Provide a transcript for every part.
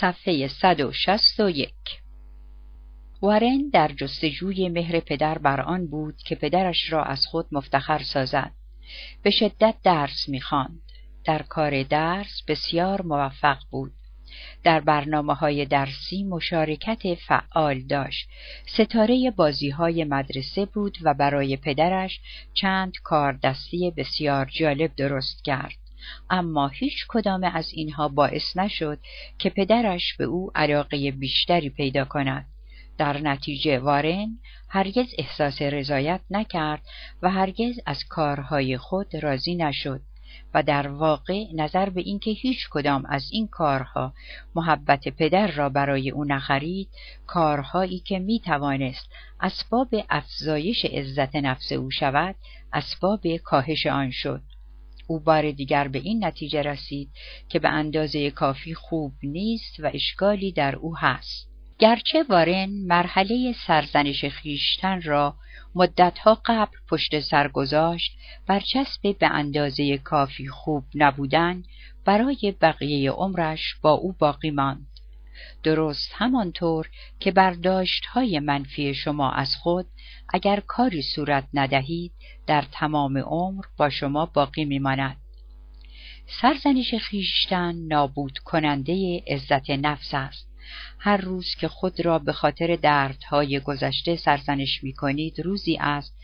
صفحه 161. وارن در جستجوی مهر پدر بر آن بود که پدرش را از خود مفتخر سازد. به شدت درس می‌خواند. در کار درس بسیار موفق بود. در برنامه‌های درسی مشارکت فعال داشت. ستاره بازی‌های مدرسه بود و برای پدرش چند کار دستی بسیار جالب درست کرد. اما هیچ کدام از اینها باعث نشد که پدرش به او علاقه بیشتری پیدا کند. در نتیجه وارن هرگز احساس رضایت نکرد و هرگز از کارهای خود راضی نشد و در واقع نظر به اینکه هیچ کدام از این کارها محبت پدر را برای او نخرید، کارهایی که می توانست اسباب افزایش عزت نفس او شود، اسباب کاهش آن شد. او بار دیگر به این نتیجه رسید که به اندازه کافی خوب نیست و اشکالی در او هست. گرچه وارن مرحله سرزنش خیشتن را مدتها قبل پشت سر گذاشت، برچسب به اندازه کافی خوب نبودن برای بقیه عمرش با او باقی ماند. درست همانطور که برداشت‌های منفی شما از خود اگر کاری صورت ندهید در تمام عمر با شما باقی می‌ماند. سرزنش خیشتن نابود کننده عزت نفس است. هر روز که خود را به خاطر دردهای گذشته سرزنش می کنید، روزی است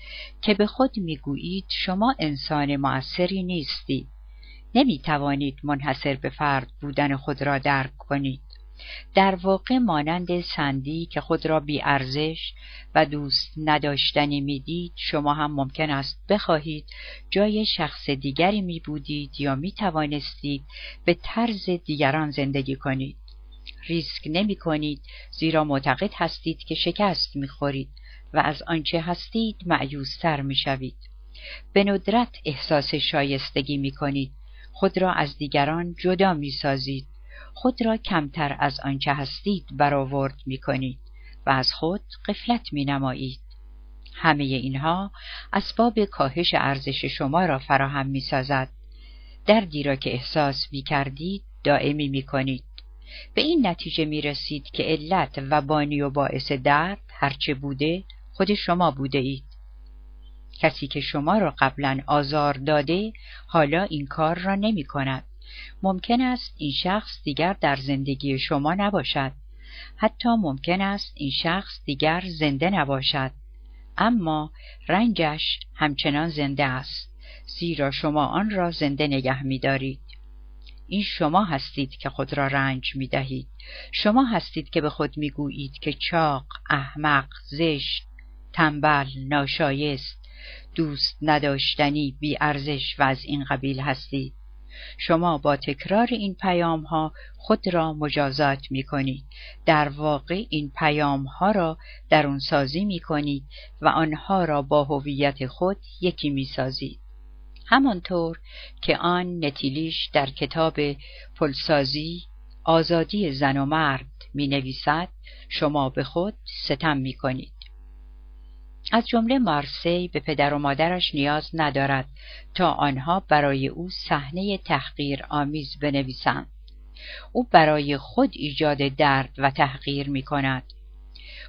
که به خود می گویید شما انسان مؤثری نیستید. نمی توانید منحصر به فرد بودن خود را درک کنید. در واقع مانند سندی که خود را بی ارزش و دوست نداشتنی می دید، شما هم ممکن است بخواهید جای شخص دیگری می بودید یا می توانستید به طرز دیگران زندگی کنید. ریسک نمی کنید زیرا معتقد هستید که شکست می خورید و از آنچه هستید مایوس تر می شوید. به ندرت احساس شایستگی می کنید. خود را از دیگران جدا می سازید. خود را کمتر از آنچه هستید برآورد می کنید و از خود غفلت می نمایید. همه اینها اسباب کاهش ارزش شما را فراهم می سازد. دردی را که احساس می کردید دائمی می کنید. به این نتیجه می رسید که علت و بانی و باعث درد هرچه بوده خود شما بوده اید. کسی که شما را قبلا آزار داده حالا این کار را نمی کند. ممکن است این شخص دیگر در زندگی شما نباشد. حتی ممکن است این شخص دیگر زنده نباشد. اما رنجش همچنان زنده است. زیرا شما آن را زنده نگه می دارید. این شما هستید که خود را رنج می دهید. شما هستید که به خود می گویید که چاق، احمق، زشت، تنبل، ناشایست، دوست نداشتنی، بی ارزش و از این قبیل هستید. شما با تکرار این پیام ها خود را مجازات می کنید. در واقع این پیام ها را درونسازی می کنید و آنها را با هویت خود یکی می سازید. همانطور که آن نتیلیش در کتاب پلسازی آزادی زن و مرد می نویسد، شما به خود ستم می کنید. از جمله مارسی به پدر و مادرش نیاز ندارد تا آنها برای او صحنه تحقیر آمیز بنویسند. او برای خود ایجاد درد و تحقیر می کند.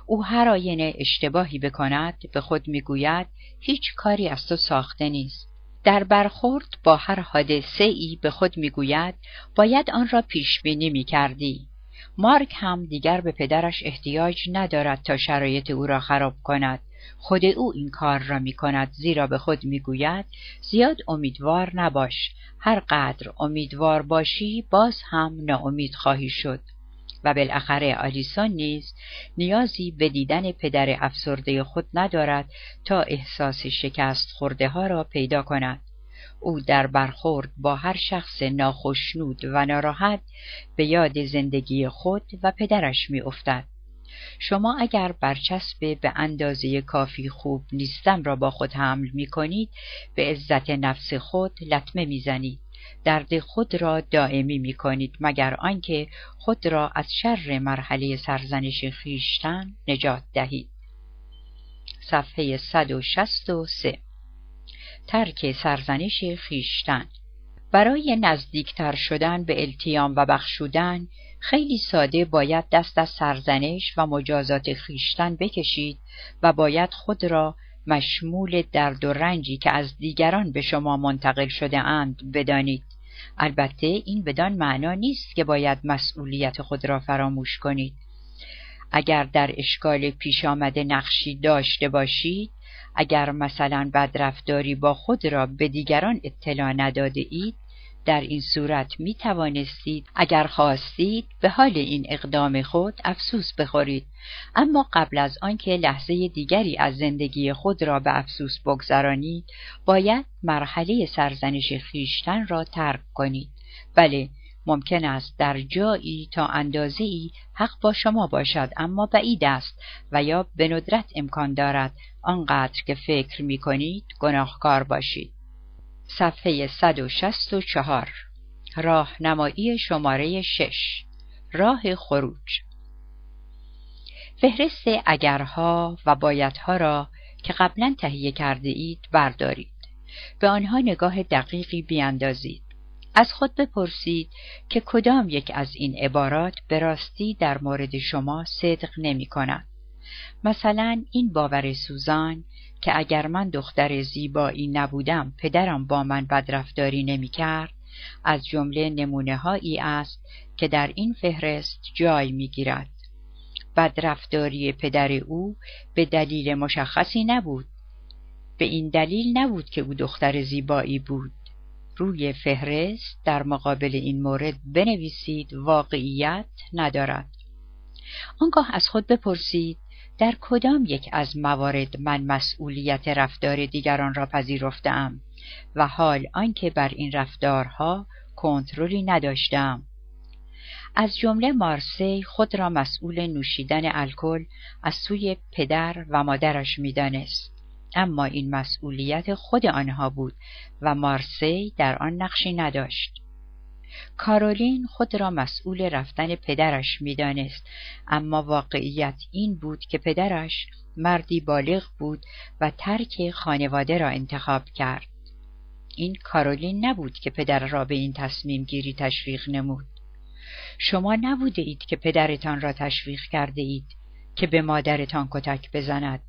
او هر آینه اشتباهی بکند به خود می گوید هیچ کاری از تو ساخته نیست. در برخورد با هر حادثه ای به خود می گوید باید آن را پیش بینی می کردی. مارک هم دیگر به پدرش احتیاج ندارد تا شرایط او را خراب کند. خود او این کار را می کند زیرا به خود می گوید زیاد امیدوار نباش. هر قدر امیدوار باشی باز هم ناامید خواهی شد. و بالاخره آلیسون نیز نیازی به دیدن پدر افسرده خود ندارد تا احساس شکست خورده ها را پیدا کند. او در برخورد با هر شخص ناخشنود و ناراحت به یاد زندگی خود و پدرش می افتد. شما اگر برچسب به اندازه کافی خوب نیستم را با خود حمل می کنید، به عزت نفس خود لطمه می زنید. درد خود را دائمی می کنید مگر آنکه خود را از شر مرحله سرزنش خیشتن نجات دهید. صفحه 163. ترک سرزنش خیشتن. برای نزدیکتر شدن به التیام و بخشودن، خیلی ساده باید دست از سرزنش و مجازات خویشتن بکشید و باید خود را مشمول درد و رنجی که از دیگران به شما منتقل شده اند بدانید. البته این بدان معنا نیست که باید مسئولیت خود را فراموش کنید. اگر در اشکال پیش آمده نقشی داشته باشید، اگر مثلا بدرفتاری با خود را به دیگران اطلاع نداده اید، در این صورت می توانستید اگر خواستید به حال این اقدام خود افسوس بخورید، اما قبل از آنکه لحظه دیگری از زندگی خود را به افسوس بگذرانید، باید مرحله سرزنش خویشتن را ترک کنید. بله، ممکن است در جایی تا اندازه‌ای حق با شما باشد، اما بعید است و یا به ندرت امکان دارد آنقدر که فکر می کنید گناهکار باشید. صفحه 164، راهنمایی شماره 6، راه خروج. فهرست اگرها و بایدها را که قبلا تهیه کرده اید بردارید. به آنها نگاه دقیقی بیاندازید. از خود بپرسید که کدام یک از این عبارات به راستی در مورد شما صدق نمی کند. مثلا این باور سوزان که اگر من دختر زیبایی نبودم پدرم با من بدرفتاری نمی کرد، از جمله نمونه هایی است که در این فهرست جای می گیرد. بدرفتاری پدر او به دلیل مشخصی نبود. به این دلیل نبود که او دختر زیبایی بود. روی فهرست در مقابل این مورد بنویسید واقعیت ندارد. آنگاه از خود بپرسید در کدام یک از موارد من مسئولیت رفتار دیگران را پذیرفتم و حال آنکه بر این رفتارها کنترلی نداشتم. از جمله مارسی خود را مسئول نوشیدن الکل از سوی پدر و مادرش می‌دانست، اما این مسئولیت خود آنها بود و مارسی در آن نقشی نداشت. کارولین خود را مسئول رفتن پدرش می‌دانست، اما واقعیت این بود که پدرش مردی بالغ بود و ترک خانواده را انتخاب کرد. این کارولین نبود که پدر را به این تصمیم گیری تشویق نمود. شما نبوده اید که پدرتان را تشویق کرده اید که به مادرتان کتک بزند.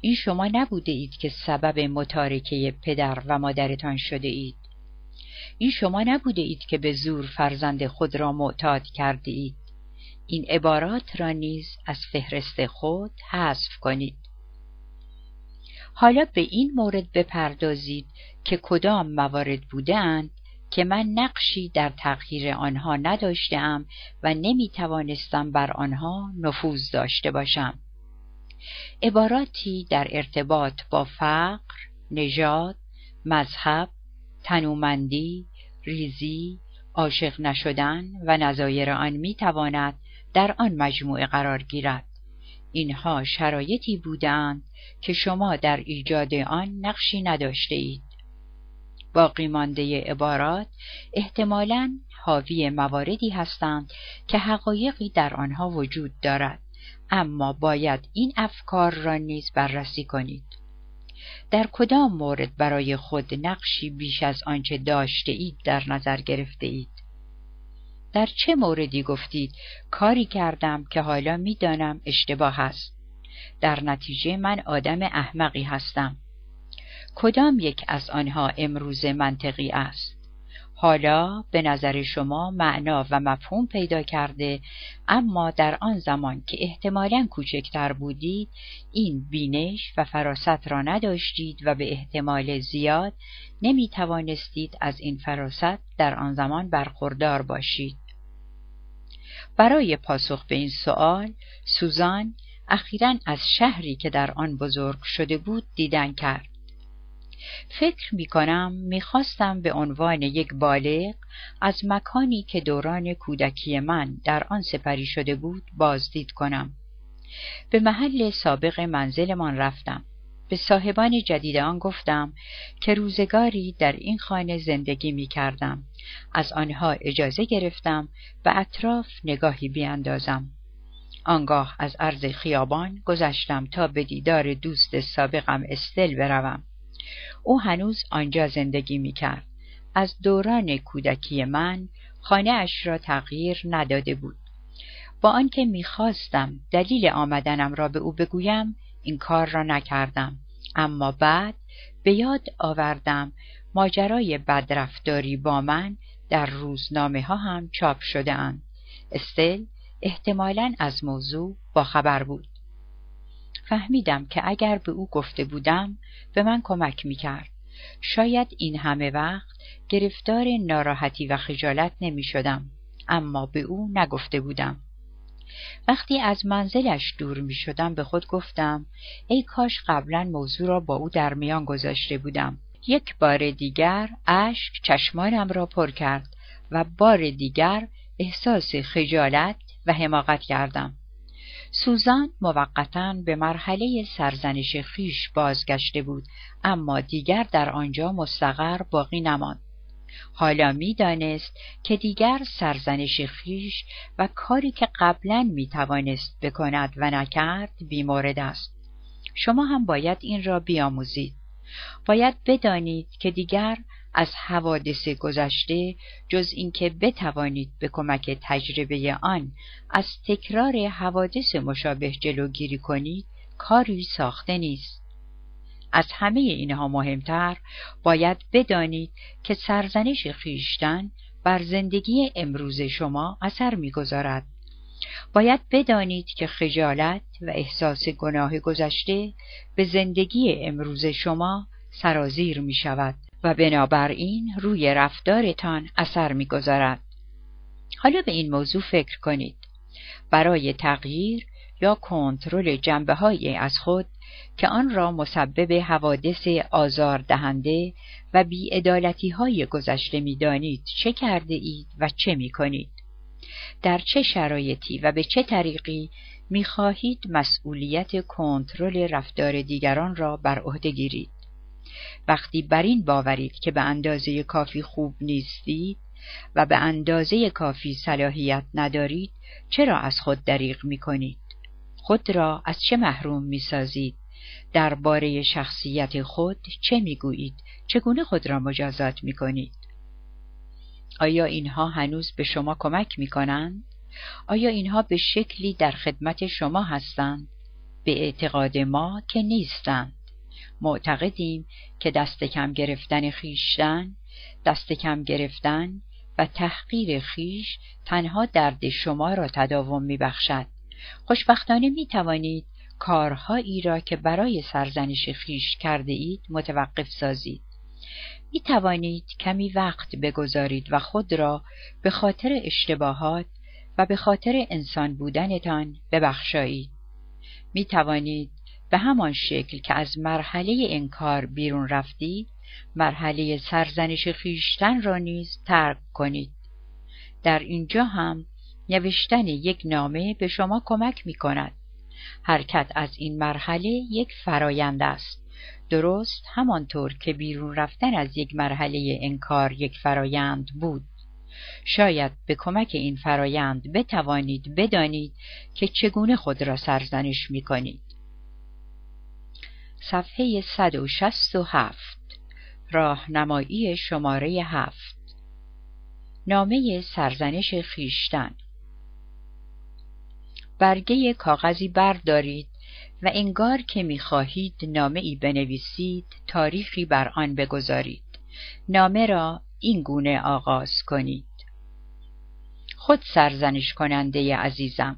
این شما نبوده اید که سبب متارکه پدر و مادرتان شده اید. این شما نبوده اید که به زور فرزند خود را معتاد کرده اید. این عبارات را نیز از فهرست خود حذف کنید. حالا به این مورد بپردازید که کدام موارد بودند که من نقشی در تغییر آنها نداشتم و نمی توانستم بر آنها نفوذ داشته باشم. عباراتی در ارتباط با فقر، نژاد، مذهب، تنومندی، ریزی، عاشق نشدن و نظایر آن می تواند در آن مجموعه قرار گیرد. اینها شرایطی بودند که شما در ایجاد آن نقشی نداشته اید. باقی مانده عبارات احتمالاً حاوی مواردی هستند که حقایقی در آنها وجود دارد، اما باید این افکار را نیز بررسی کنید. در کدام مورد برای خود نقشی بیش از آنچه داشته اید در نظر گرفته اید؟ در چه موردی گفتید کاری کردم که حالا می دانم اشتباه است؟ در نتیجه من آدم احمقی هستم. کدام یک از آنها امروز منطقی است؟ حالا به نظر شما معنا و مفهوم پیدا کرده، اما در آن زمان که احتمالاً کوچکتر بودید این بینش و فراست را نداشتید و به احتمال زیاد نمی توانستید از این فراست در آن زمان برخوردار باشید. برای پاسخ به این سوال، سوزان اخیراً از شهری که در آن بزرگ شده بود دیدن کرد. فکر می کنم می خواستم به عنوان یک بالغ از مکانی که دوران کودکی من در آن سپری شده بود بازدید کنم. به محل سابق منزلمان رفتم. به صاحبان جدید آن گفتم که روزگاری در این خانه زندگی می کردم. از آنها اجازه گرفتم به اطراف نگاهی بیاندازم. آنگاه از عرض خیابان گذشتم تا به دیدار دوست سابقم استل بروم. او هنوز آنجا زندگی می کرد، از دوران کودکی من خانه اش را تغییر نداده بود. با آنکه میخواستم دلیل آمدنم را به او بگویم، این کار را نکردم، اما بعد به یاد آوردم ماجرای بدرفتاری با من در روزنامه ها هم چاپ شده اند. استل احتمالاً از موضوع باخبر بود. فهمیدم که اگر به او گفته بودم به من کمک میکرد. شاید این همه وقت گرفتار ناراحتی و خجالت نمی شدم، اما به او نگفته بودم. وقتی از منزلش دور می شدم به خود گفتم ای کاش قبلا موضوع را با او در میان گذاشته بودم. یک بار دیگر اشک چشمانم را پر کرد و بار دیگر احساس خجالت و حماقت کردم. سوزان موقتاً به مرحله سرزنش خویش بازگشته بود، اما دیگر در آنجا مستقر باقی نماند. حالا می‌دانست که دیگر سرزنش خویش و کاری که قبلاً می‌توانست بکند و نکرد بی‌مورد است. شما هم باید این را بیاموزید. باید بدانید که دیگر از حوادث گذشته جز اینکه بتوانید به کمک تجربه آن از تکرار حوادث مشابه جلوگیری کنید کاری ساخته نیست. از همه اینها مهمتر باید بدانید که سرزنش خویشتن بر زندگی امروز شما اثر می‌گذارد. باید بدانید که خجالت و احساس گناه گذشته به زندگی امروز شما سرازیر می‌شود و بنابراین روی رفتارتان اثر می‌گذارد. حالا به این موضوع فکر کنید. برای تغییر یا کنترل جنبه‌هایی از خود که آن را مسبب حوادث آزاردهنده و بی‌عدالتی‌های گذشته می‌دانید چه کرده اید و چه می‌کنید؟ در چه شرایطی و به چه طریقی می‌خواهید مسئولیت کنترل رفتار دیگران را بر عهده گیرید؟ وقتی بر این باورید که به اندازه کافی خوب نیستید و به اندازه کافی صلاحیت ندارید، چرا از خود دریغ می‌کنید؟ خود را از چه محروم می‌سازید؟ درباره شخصیت خود چه می‌گویید؟ چگونه خود را مجازات می‌کنید؟ آیا اینها هنوز به شما کمک می‌کنند؟ آیا اینها به شکلی در خدمت شما هستند؟ به اعتقاد ما که نیستند. معتقدیم که دست کم گرفتن خویشتن، دست کم گرفتن و تحقیر خویش تنها درد شما را تداوم می‌بخشد. خوشبختانه می‌توانید کارهایی را که برای سرزنش خویش کرده اید متوقف سازید. می‌توانید کمی وقت بگذارید و خود را به خاطر اشتباهات و به خاطر انسان بودنتان ببخشایید. می‌توانید به همان شکل که از مرحله انکار بیرون رفتید، مرحله سرزنش خویشتن را نیز ترک کنید. در اینجا هم نوشتن یک نامه به شما کمک می‌کند. حرکت از این مرحله یک فرایند است. درست همانطور که بیرون رفتن از یک مرحله انکار یک فرایند بود. شاید به کمک این فرایند بتوانید بدانید که چگونه خود را سرزنش می‌کنید. صفحه 167، راهنمایی شماره 7، نامه سرزنش خویشتن. برگه کاغذی بردارید و انگار که می‌خواهید نامه‌ای بنویسید، تاریخی بر آن بگذارید. نامه را این گونه آغاز کنید: خود سرزنش کننده عزیزم.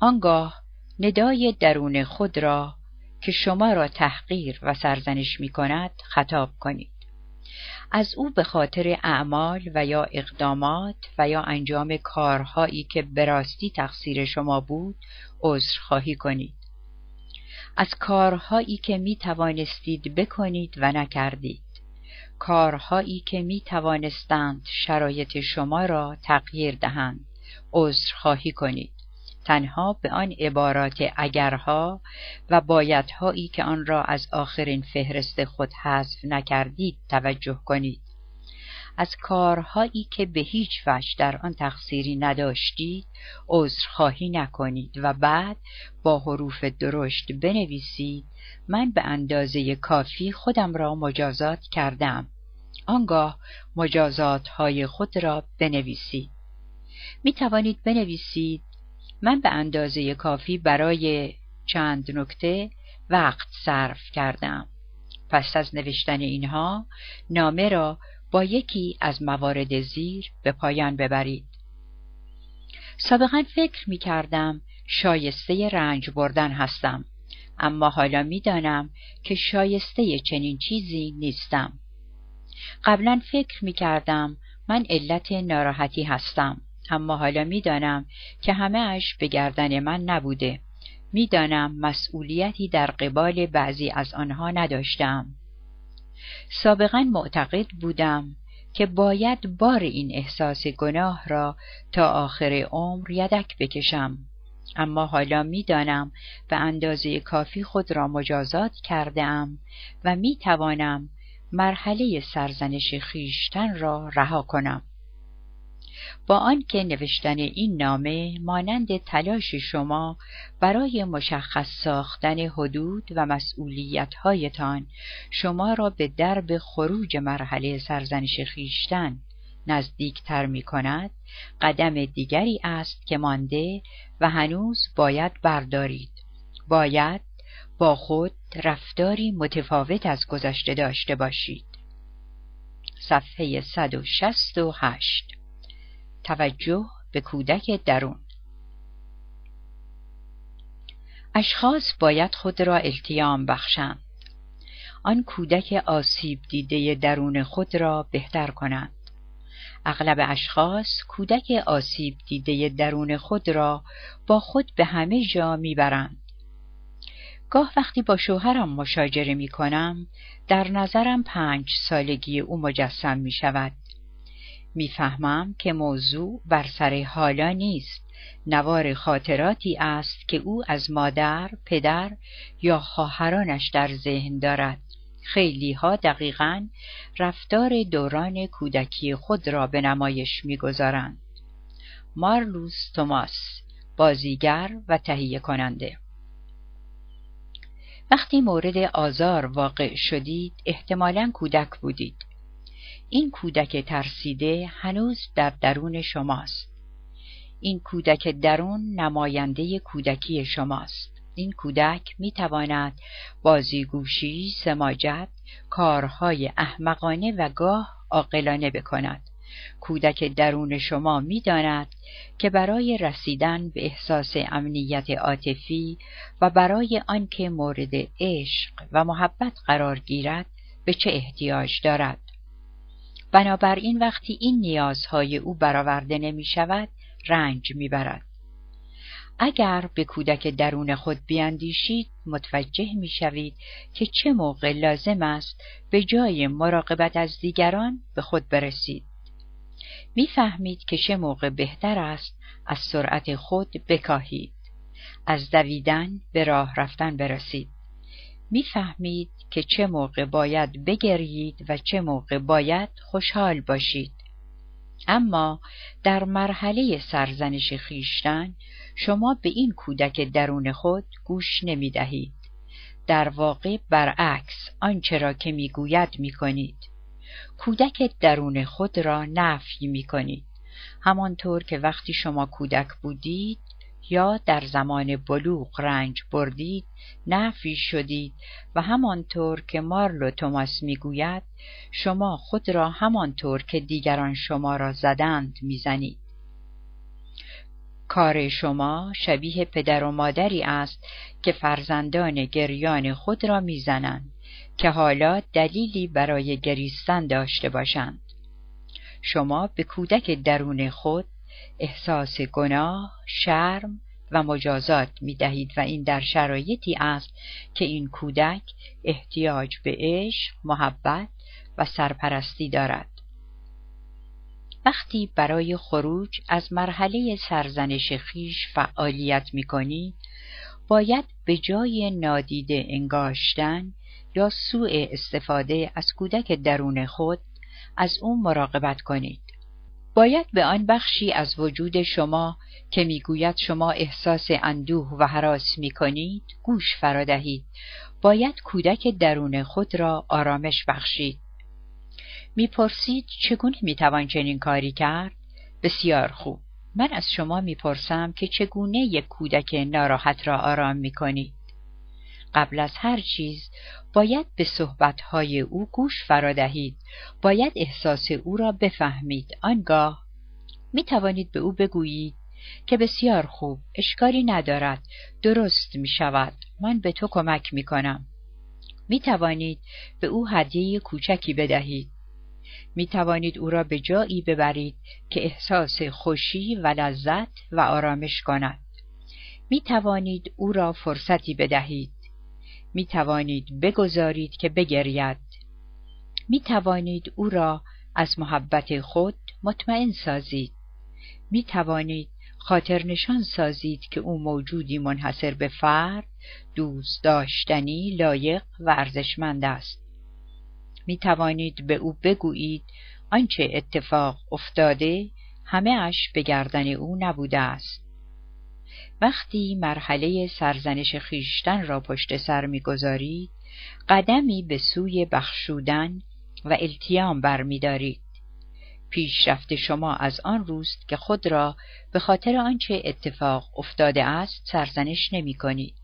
آنگاه ندای درون خود را که شما را تحقیر و سرزنش می‌کند خطاب کنید. از او به خاطر اعمال و یا اقدامات و یا انجام کارهایی که به راستی تقصیر شما بود عذرخواهی کنید. از کارهایی که می توانستید بکنید و نکردید. کارهایی که می توانستند شرایط شما را تغییر دهند عذرخواهی کنید. تنها به آن عبارات اگرها و بایدهایی که آن را از آخرین فهرست خود حذف نکردید توجه کنید. از کارهایی که به هیچ وجه در آن تقصیری نداشتید عذرخواهی نکنید و بعد با حروف درشت بنویسید: من به اندازه کافی خودم را مجازات کردم. آنگاه مجازات‌های خود را بنویسید. می توانید بنویسید من به اندازه کافی برای چند نکته وقت صرف کردم. پس از نوشتن اینها نامه را با یکی از موارد زیر به پایان ببرید. سابقا فکر می کردم شایسته رنج بردن هستم، اما حالا می دانم که شایسته چنین چیزی نیستم. قبلا فکر می کردم من علت ناراحتی هستم، اما حالا می دانم که همه اش به گردن من نبوده. می دانم مسئولیتی در قبال بعضی از آنها نداشتم. سابقا معتقد بودم که باید بار این احساس گناه را تا آخر عمر یدک بکشم، اما حالا می دانم به اندازه کافی خود را مجازات کردم و می توانم مرحله سرزنش خیشتن را رها کنم. با آنکه نوشتن این نامه مانند تلاش شما برای مشخص ساختن حدود و مسئولیت‌هایتان شما را به درب خروج مرحله سرزنش خیشتن نزدیکتر می‌کند، قدم دیگری است که مانده و هنوز باید بردارید. باید با خود رفتاری متفاوت از گذشته داشته باشید. صفحه 168. توجه به کودک درون. اشخاص باید خود را التیام بخشند. آن کودک آسیب دیده درون خود را بهتر کنند. اغلب اشخاص کودک آسیب دیده درون خود را با خود به همه جا میبرند. گاه وقتی با شوهرم مشاجره میکنم، در نظرم 5 سالگی او مجسم میشود. میفهمم که موضوع بر سر حالا نیست، نوار خاطراتی است که او از مادر، پدر یا خواهرانش در ذهن دارد. خیلی ها دقیقاً رفتار دوران کودکی خود را به نمایش می‌گذارند. مارلوس توماس، بازیگر و تهیه کننده. وقتی مورد آزار واقع شدید، احتمالاً کودک بودید. این کودک ترسیده هنوز در درون شماست. این کودک درون نماینده کودکی شماست. این کودک می تواند بازیگوشی، سماجت، کارهای احمقانه و گاه عاقلانه بکند. کودک درون شما می داند که برای رسیدن به احساس امنیت عاطفی و برای آنکه مورد عشق و محبت قرار گیرد به چه احتیاج دارد. بنابراین وقتی این نیازهای او برآورده نمی شود، رنج می برد. اگر به کودک درون خود بیاندیشید، متوجه می شوید که چه موقع لازم است به جای مراقبت از دیگران به خود برسید. می فهمید که چه موقع بهتر است از سرعت خود بکاهید، از دویدن به راه رفتن برسید. می فهمید که چه موقع باید بگریید و چه موقع باید خوشحال باشید. اما در مرحله سرزنش خیشتن شما به این کودک درون خود گوش نمی دهید. در واقع برعکس آنچه را که می گوید می کنید. کودک درون خود را نفی می کنید. همانطور که وقتی شما کودک بودید یا در زمان بلوغ رنج بردید، نفی شدید و همانطور که مارلو توماس میگوید، شما خود را همانطور که دیگران شما را زدند میزنید. کار شما شبیه پدر و مادری است که فرزندان گریان خود را میزنند که حالا دلیلی برای گریستن داشته باشند. شما به کودک درون خود احساس گناه، شرم و مجازات می دهید و این در شرایطی است که این کودک احتیاج به عشق، محبت و سرپرستی دارد. وقتی برای خروج از مرحله سرزنش خیش فعالیت می کنید، باید به جای نادیده انگاشتن یا سوء استفاده از کودک درون خود از او مراقبت کنید. باید به آن بخشی از وجود شما که میگوید شما احساس اندوه و هراس میکنید گوش فرادهید. باید کودک درون خود را آرامش بخشید. میپرسید چگونه میتوان چنین کاری کرد؟ بسیار خوب. من از شما میپرسم که چگونه یک کودک ناراحت را آرام میکنید؟ قبل از هر چیز باید به صحبتهای او گوش فرادهید، باید احساس او را بفهمید، آنگاه میتوانید به او بگویید که بسیار خوب، اشکالی ندارد، درست میشود، من به تو کمک میکنم. میتوانید به او هدیه کوچکی بدهید. میتوانید او را به جایی ببرید که احساس خوشی و لذت و آرامش کند. میتوانید او را فرصتی بدهید. میتوانید بگذارید که بگرید. میتوانید او را از محبت خود مطمئن سازید. میتوانید خاطر نشان سازید که او موجودی منحصر به فرد، دوست داشتنی، لایق و ارزشمند است. می توانید به او بگویید آنچه اتفاق افتاده همه اش به گردن او نبوده است. وقتی مرحله سرزنش خیشتن را پشت سر می گذارید، قدمی به سوی بخشودن و التیام بر می دارید. پیشرفت شما از آن روست که خود را به خاطر آنچه اتفاق افتاده است سرزنش نمی کنید.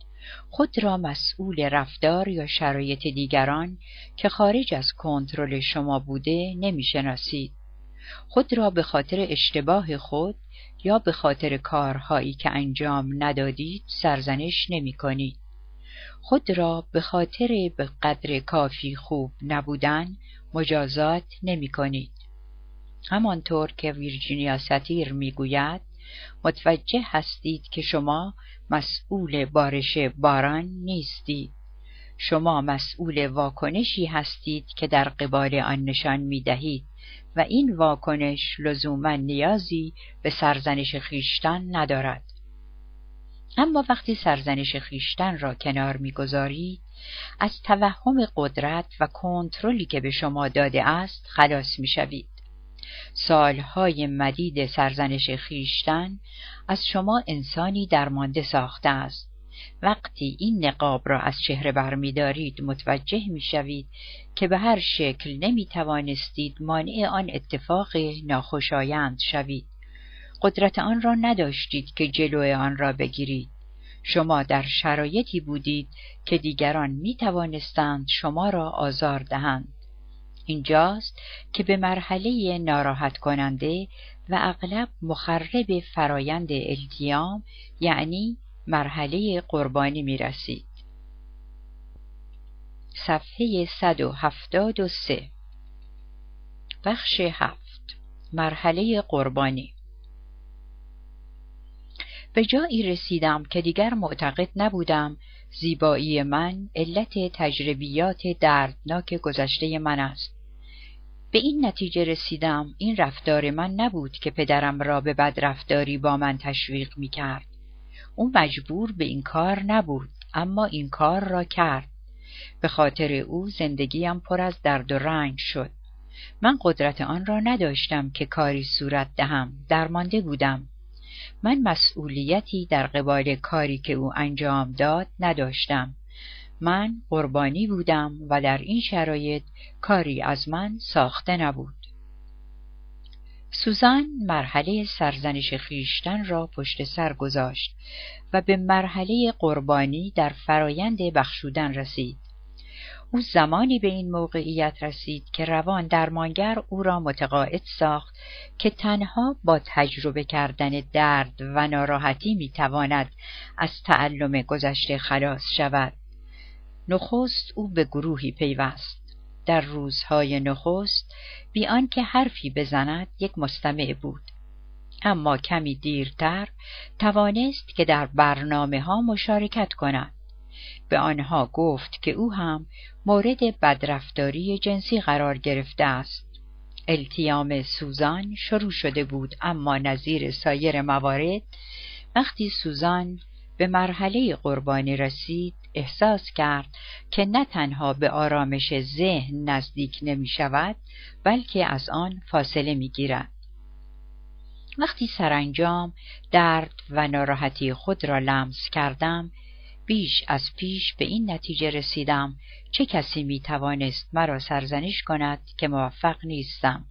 خود را مسئول رفتار یا شرایط دیگران که خارج از کنترل شما بوده نمی شناسید. خود را به خاطر اشتباه خود یا به خاطر کارهایی که انجام ندادید سرزنش نمی کنید. خود را به خاطر به قدر کافی خوب نبودن مجازات نمی کنید. همانطور که ویرجینیا ستیر می گوید، متوجه هستید که شما مسئول بارش باران نیستید. شما مسئول واکنشی هستید که در قبال آن نشان می دهید و این واکنش لزوما نیازی به سرزنش خیشتن ندارد. اما وقتی سرزنش خیشتن را کنار می گذارید، از توهم قدرت و کنترلی که به شما داده است خلاص می شوید. سالهای مدید سرزنش خیشتن از شما انسانی درمانده ساخته است. وقتی این نقاب را از چهره برمی‌دارید متوجه می‌شوید که به هر شکل نمی‌توانستید مانع آن اتفاق ناخوشایند شوید. قدرت آن را نداشتید که جلوی آن را بگیرید. شما در شرایطی بودید که دیگران می‌توانستند شما را آزار دهند. اینجاست که به مرحله ناراحت کننده و اغلب مخرب فرایند التیام، یعنی مرحله قربانی می رسید. صفحه 173 بخش 7 مرحله قربانی. به جایی رسیدم که دیگر معتقد نبودم زیبایی من علت تجربیات دردناک گذشته من است. به این نتیجه رسیدم این رفتار من نبود که پدرم را به بدرفتاری با من تشویق می کرد. او مجبور به این کار نبود، اما این کار را کرد. به خاطر او زندگیم پر از درد و رنج شد. من قدرت آن را نداشتم که کاری صورت دهم، درمانده بودم. من مسئولیتی در قبال کاری که او انجام داد نداشتم. من قربانی بودم و در این شرایط کاری از من ساخته نبود. سوزان مرحله سرزنش خیشتن را پشت سر گذاشت و به مرحله قربانی در فرایند بخشودن رسید. او زمانی به این موقعیت رسید که روان درمانگر او را متقاعد ساخت که تنها با تجربه کردن درد و ناراحتی میتواند از تعلم گذشته خلاص شود. نخست او به گروهی پیوست. در روزهای نخست بی آنکه حرفی بزند یک مستمع بود، اما کمی دیرتر توانست که در برنامه ها مشارکت کند. به آنها گفت که او هم مورد بدرفتاری جنسی قرار گرفته است. التیام سوزان شروع شده بود، اما نظیر سایر موارد وقتی سوزان به مرحله قربانی رسید احساس کرد که نه تنها به آرامش ذهن نزدیک نمی شود بلکه از آن فاصله می گیرد. وقتی سرانجام درد و ناراحتی خود را لمس کردم بیش از پیش به این نتیجه رسیدم چه کسی می توانست مرا سرزنش کند که موفق نیستم.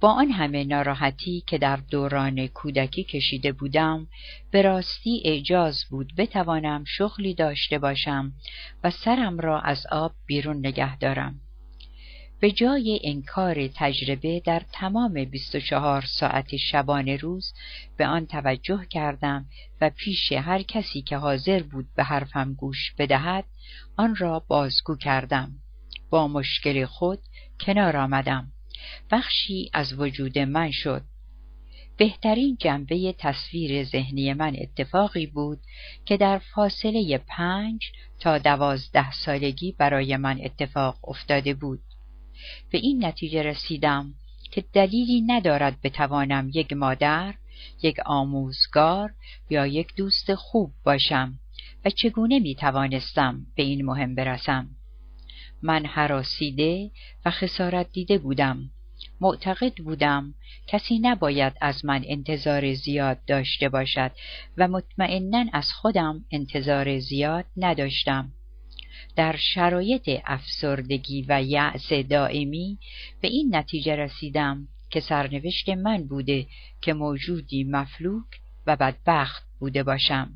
با آن همه ناراحتی که در دوران کودکی کشیده بودم، به راستی اعجاز بود بتوانم شغلی داشته باشم و سرم را از آب بیرون نگه دارم. به جای انکار تجربه در تمام 24 ساعت شبانه روز به آن توجه کردم و پیش هر کسی که حاضر بود به حرفم گوش بدهد، آن را بازگو کردم. با مشکل خود کنار آمدم. بخشی از وجود من شد. بهترین جنبه تصویر ذهنی من اتفاقی بود که در فاصله 5 تا 12 سالگی برای من اتفاق افتاده بود. به این نتیجه رسیدم که دلیلی ندارد بتوانم یک مادر، یک آموزگار یا یک دوست خوب باشم و چگونه می توانستم به این مهم برسم. من هراسیده و خسارت دیده بودم. معتقد بودم کسی نباید از من انتظار زیاد داشته باشد و مطمئناً از خودم انتظار زیاد نداشتم. در شرایط افسردگی و یأس دائمی به این نتیجه رسیدم که سرنوشت من بوده که موجودی مفلوک و بدبخت بوده باشم.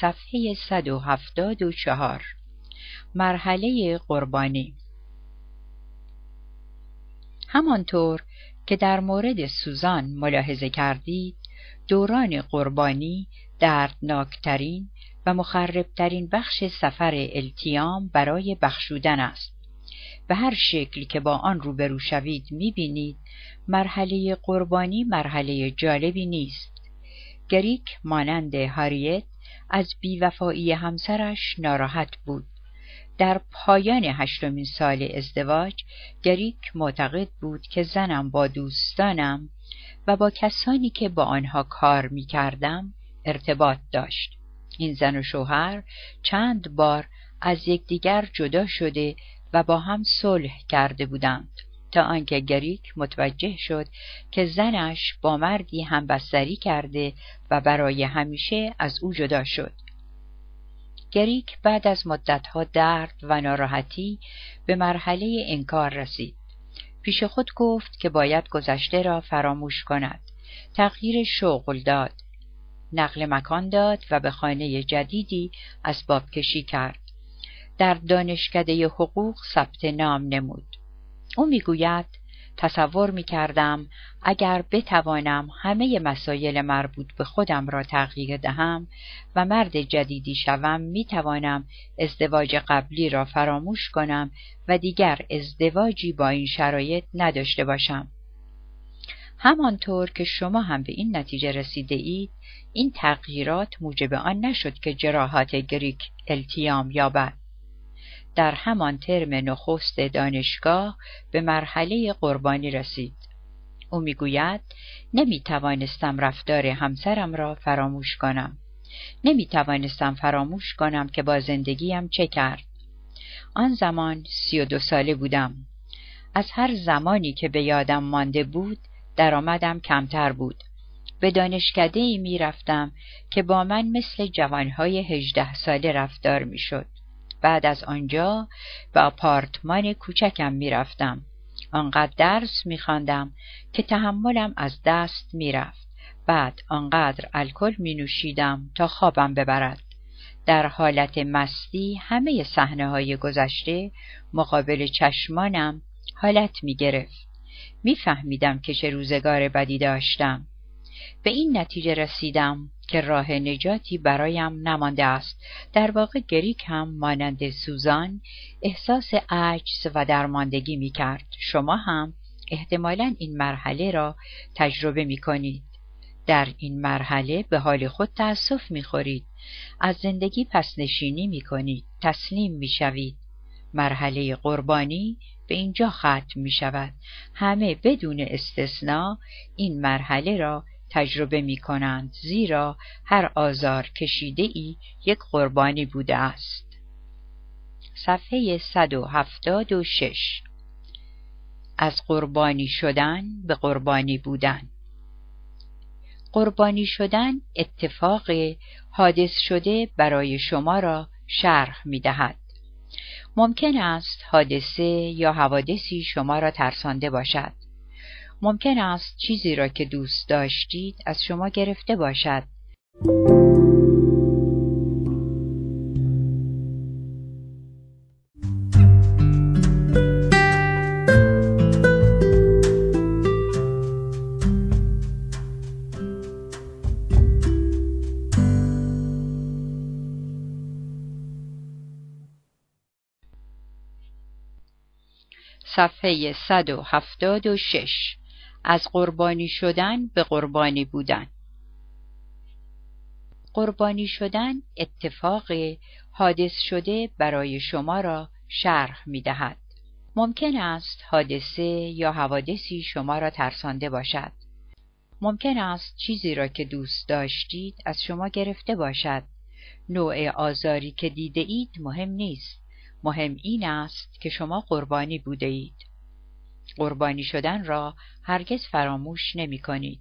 صفحه 174. مرحله قربانی. همانطور که در مورد سوزان ملاحظه کردید، دوران قربانی دردناکترین و مخربترین بخش سفر التیام برای بخشودن است. به هر شکلی که با آن روبرو شوید می‌بینید مرحله قربانی مرحله جالبی نیست. گریک مانند هاریت از بیوفایی همسرش ناراحت بود. در پایان 8 سال ازدواج، گریک معتقد بود که زنم با دوستانم و با کسانی که با آنها کار می‌کردم ارتباط داشت. این زن و شوهر چند بار از یکدیگر جدا شده و با هم صلح کرده بودند تا آنکه گریک متوجه شد که زنش با مردی همبستری کرده و برای همیشه از او جدا شد. گریک بعد از مدتها درد و ناراحتی به مرحله انکار رسید. پیش خود گفت که باید گذشته را فراموش کند. تغییر شغل داد، نقل مکان داد و به خانه جدیدی اسباب کشی کرد. در دانشکده حقوق ثبت نام نمود. او میگوید تصور میکردم اگر بتوانم همه مسائل مربوط به خودم را تغییر دهم و مرد جدیدی شوم، میتوانم ازدواج قبلی را فراموش کنم و دیگر ازدواجی با این شرایط نداشته باشم. همانطور که شما هم به این نتیجه رسیده اید، این تغییرات موجب آن نشد که جراحات گریک التیام یابد. در همان ترم نخست دانشگاه به مرحله قربانی رسید. او میگوید نمی توانستم رفتار همسرم را فراموش کنم. نمی توانستم فراموش کنم که با زندگیم چه کرد. آن زمان 32 ساله بودم. از هر زمانی که به یادم مانده بود، درآمدم کمتر بود. به دانشکده‌ای می رفتم که با من مثل جوانهای 18 ساله رفتار می شد. بعد از آنجا به آپارتمان کوچکم می رفتم. آنقدر درس می خواندم که تحملم از دست می رفت. بعد آنقدر الکل می نوشیدم تا خوابم ببرد. در حالت مستی همه صحنه‌های گذشته مقابل چشمانم حالت می گرفت. می فهمیدم که چه روزگار بدی داشتم. به این نتیجه رسیدم که راه نجاتی برایم نمانده است. در واقع گریک هم مانند سوزان احساس عجز و درماندگی می کرد. شما هم احتمالاً این مرحله را تجربه می کنید. در این مرحله به حال خود تأسف می خورید. از زندگی پس نشینی می کنید. تسلیم می شوید. مرحله قربانی به اینجا ختم می شود. همه بدون استثنا این مرحله را تجربه می کنند، زیرا هر آزار کشیده ای یک قربانی بوده است. صفحه 176. از قربانی شدن به قربانی بودن. قربانی شدن اتفاق حادث شده برای شما را شرح می دهد. ممکن است حادثه یا حوادثی شما را ترسانده باشد. ممکن است چیزی را که دوست داشتید از شما گرفته باشد. صفحه 176 از قربانی شدن به قربانی بودن. قربانی شدن اتفاق حادث شده برای شما را شرح می دهد. ممکن است حادثه یا حوادثی شما را ترسانده باشد. ممکن است چیزی را که دوست داشتید از شما گرفته باشد. نوع آزاری که دیده اید مهم نیست. مهم این است که شما قربانی بوده اید. قربانی شدن را هرگز فراموش نمی کنید.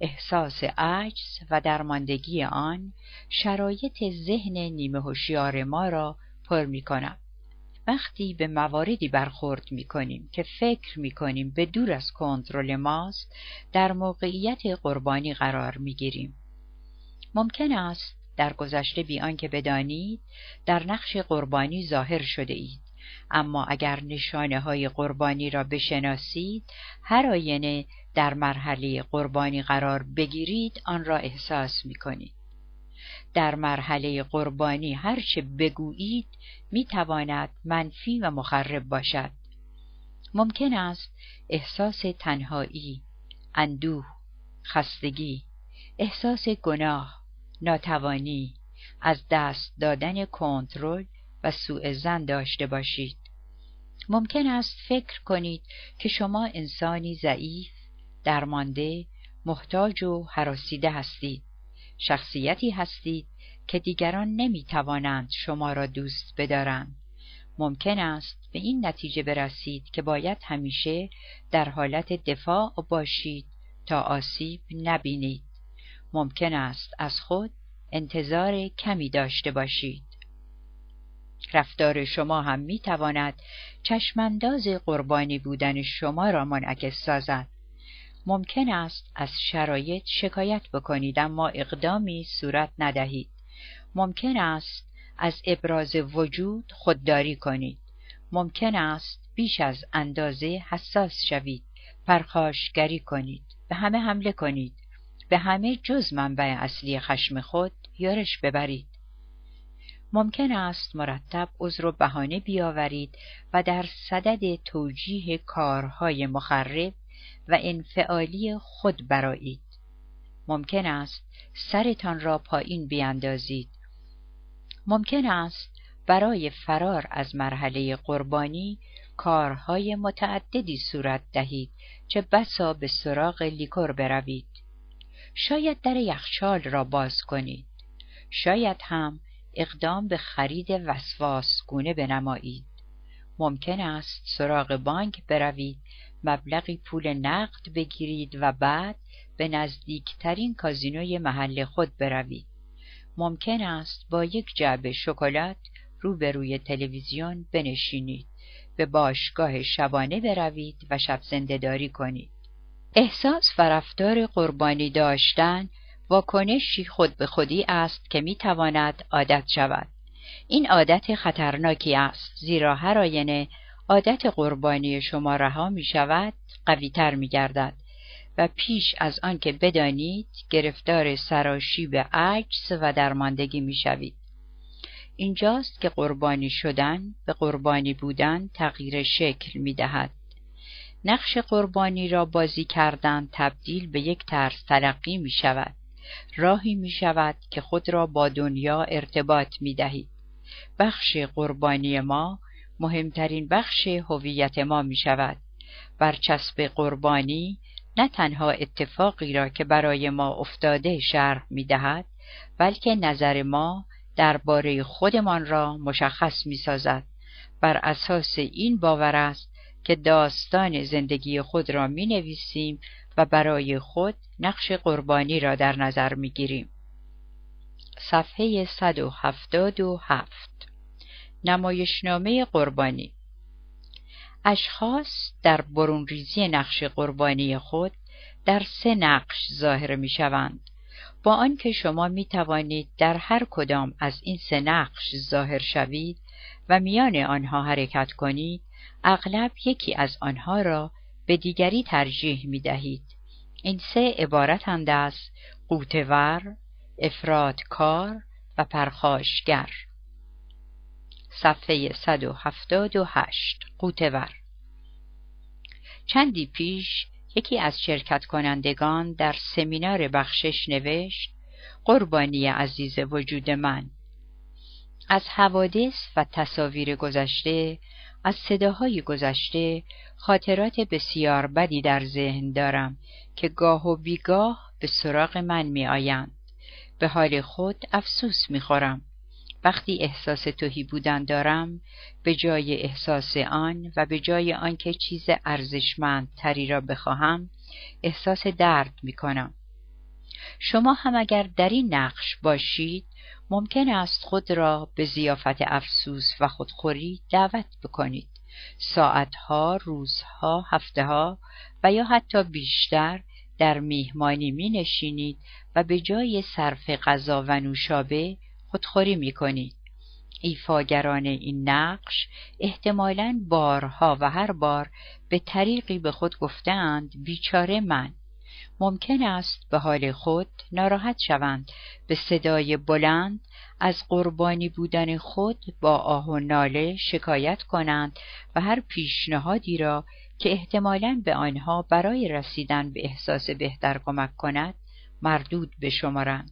احساس عجز و درماندگی آن شرایط ذهن نیمه هوشیار ما را پر می کند. وقتی به مواردی برخورد می کنیم که فکر می کنیم به دور از کنترل ماست، در موقعیت قربانی قرار می گیریم. ممکن است در گذشته بی آنکه بدانید در نقش قربانی ظاهر شده اید، اما اگر نشانه های قربانی را بشناسید، هر آینه در مرحله قربانی قرار بگیرید آن را احساس می کنید. در مرحله قربانی هرچه بگویید می تواند منفی و مخرب باشد. ممکن است احساس تنهایی، اندوه، خستگی، احساس گناه، ناتوانی، از دست دادن کنترل و سوء ظن داشته باشید. ممکن است فکر کنید که شما انسانی ضعیف، درمانده، محتاج و هراسیده هستید. شخصیتی هستید که دیگران نمی‌توانند شما را دوست بدارند. ممکن است به این نتیجه برسید که باید همیشه در حالت دفاع باشید تا آسیب نبینید. ممکن است از خود انتظار کمی داشته باشید. رفتار شما هم می تواند چشمانداز قربانی بودن شما را منعکس سازد. ممکن است از شرایط شکایت بکنید اما اقدامی صورت ندهید. ممکن است از ابراز وجود خودداری کنید. ممکن است بیش از اندازه حساس شوید، پرخاشگری کنید، به همه حمله کنید، به همه جز منبع اصلی خشم خود یارش ببرید. ممکن است مرتب عذر و بهانه بیاورید و در صدد توجیه کارهای مخرب و انفعالی خود برآیید. ممکن است سرتان را پایین بیاندازید. ممکن است برای فرار از مرحله قربانی کارهای متعددی صورت دهید، چه بسا به سراغ لیکور بروید. شاید در یخچال را باز کنید. شاید هم اقدام به خرید وسواس گونه بنمایید. ممکن است سراغ بانک بروید، مبلغی پول نقد بگیرید و بعد به نزدیکترین کازینوی محل خود بروید. ممکن است با یک جعبه شکلات روبروی تلویزیون بنشینید، به باشگاه شبانه بروید و شب زنده‌داری کنید. احساس و رفتار قربانی داشتن واکنشی خود به خودی است که می تواند عادت شود. این عادت خطرناکی است، زیرا هر آینه عادت قربانی شما رها می شود، قوی تر می گردد و پیش از آن که بدانید گرفتار سراشیب عجز و درماندگی می شوید. اینجاست که قربانی شدن به قربانی بودن تغییر شکل می دهد. نقش قربانی را بازی کردن تبدیل به یک طرز تلقی می شود. راهی می شود که خود را با دنیا ارتباط می دهید. بخش قربانی ما مهمترین بخش هویت ما می شود. برچسب قربانی نه تنها اتفاقی را که برای ما افتاده شرح می دهد، بلکه نظر ما درباره خودمان را مشخص می سازد. بر اساس این باور است که داستان زندگی خود را می نویسیم و برای خود نقش قربانی را در نظر می گیریم. صفحه 177 نمایشنامه قربانی. اشخاص در برونریزی نقش قربانی خود در 3 نقش ظاهر می شوند، با آنکه شما می توانید در هر کدام از این 3 نقش ظاهر شوید و میان آنها حرکت کنید، اغلب یکی از آنها را به دیگری ترجیح می دهید. این 3 عبارتند از قوتور، افرادکار و پرخاشگر. صفحه 178 قوتور. چندی پیش یکی از شرکت کنندگان در سمینار بخشش نوشت: قربانی عزیز وجود من، از حوادث و تصاویر گذشته، از صداهای گذشته خاطرات بسیار بدی در ذهن دارم که گاه و بیگاه به سراغ من می آیند. به حال خود افسوس می خورم. وقتی احساس تهی بودن دارم، به جای احساس آن و به جای آنکه چیز ارزشمندتری را بخواهم، احساس درد می کنم. شما هم اگر در این نقش باشید، ممکن است خود را به ضیافت افسوس و خودخوری دعوت بکنید. ساعتها، روزها، هفتهها و یا حتی بیشتر در میهمانی می نشینید و به جای صرف غذا و نوشابه خودخوری می کنید. ایفاگران این نقش احتمالاً بارها و هر بار به طریقی به خود گفتند: بیچاره من. ممکن است به حال خود ناراحت شوند، به صدای بلند از قربانی بودن خود با آه و ناله شکایت کنند و هر پیشنهادی را که احتمالاً به آنها برای رسیدن به احساس بهتر کمک کند مردود بشمارند.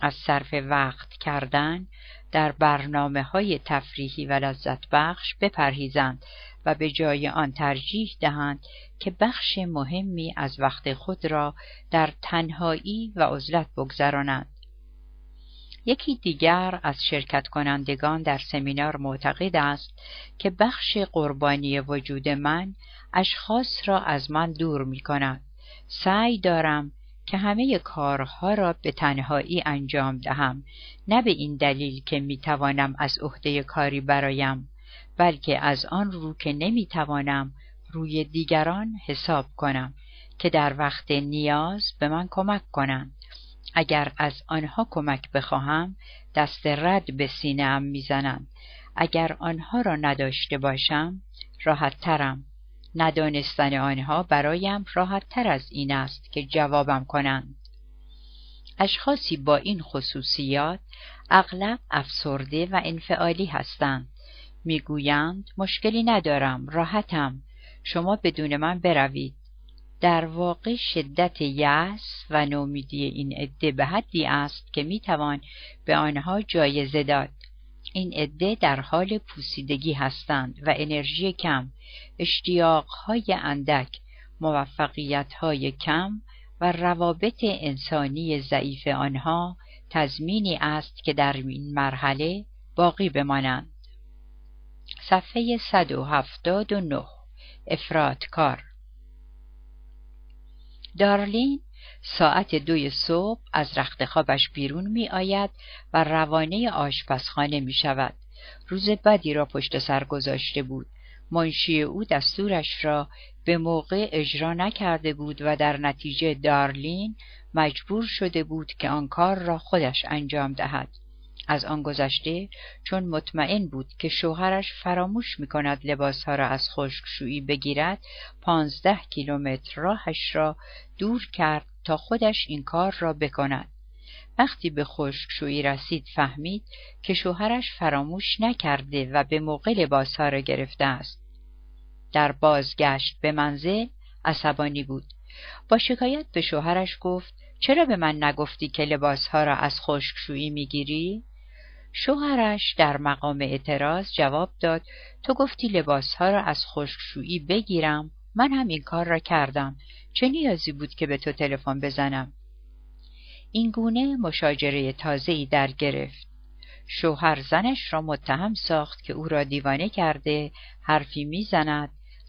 از صرف وقت کردن در برنامه‌های تفریحی و لذت بخش بپرهیزند و به جای آن ترجیح دهند که بخش مهمی از وقت خود را در تنهایی و عزلت بگذرانند. یکی دیگر از شرکت کنندگان در سمینار معتقد است که بخش قربانی وجود من اشخاص را از من دور می کند. سعی دارم که همه کارها را به تنهایی انجام دهم، نه به این دلیل که می توانم از عهده کاری برایم، بلکه از آن رو که نمی توانم روی دیگران حساب کنم که در وقت نیاز به من کمک کنند. اگر از آنها کمک بخواهم، دست رد به سینه‌ام میزنند. اگر آنها را نداشته باشم، راحت ترم. ندانستن آنها برایم راحت تر از این است که جوابم کنند. اشخاصی با این خصوصیات اغلب افسرده و انفعالی هستند. میگویند مشکلی ندارم، راحتم، شما بدون من بروید. در واقع شدت یأس و نومیدی این عده به حدی است که میتوان به آنها جایزه داد. این عده در حال پوسیدگی هستند و انرژی کم، اشتیاقهای اندک، موفقیتهای کم و روابط انسانی ضعیف آنها تضمینی است که در این مرحله باقی بمانند. صفحه 179 افرادکار. دارلین ساعت 2 صبح از رخت خوابش بیرون می آید و روانه آشپزخانه می شود. روز بدی را پشت سر گذاشته بود. منشی او دستورش را به موقع اجرا نکرده بود و در نتیجه دارلین مجبور شده بود که آن کار را خودش انجام دهد. از آن گذشته، چون مطمئن بود که شوهرش فراموش می کند لباسها را از خشکشویی بگیرد، 15 کیلومتر راهش را دور کرد تا خودش این کار را بکند. وقتی به خشکشویی رسید، فهمید که شوهرش فراموش نکرده و به موقع لباسها را گرفته است. در بازگشت به منزل عصبانی بود. با شکایت به شوهرش گفت: چرا به من نگفتی که لباسها را از خشکشویی میگیری؟ شوهرش در مقام اعتراض جواب داد: تو گفتی لباسها را از خشکشویی بگیرم، من هم این کار را کردم، چه نیازی بود که به تو تلفن بزنم؟ این گونه مشاجره تازه‌ای در گرفت. شوهر زنش را متهم ساخت که او را دیوانه کرده، حرفی میزند،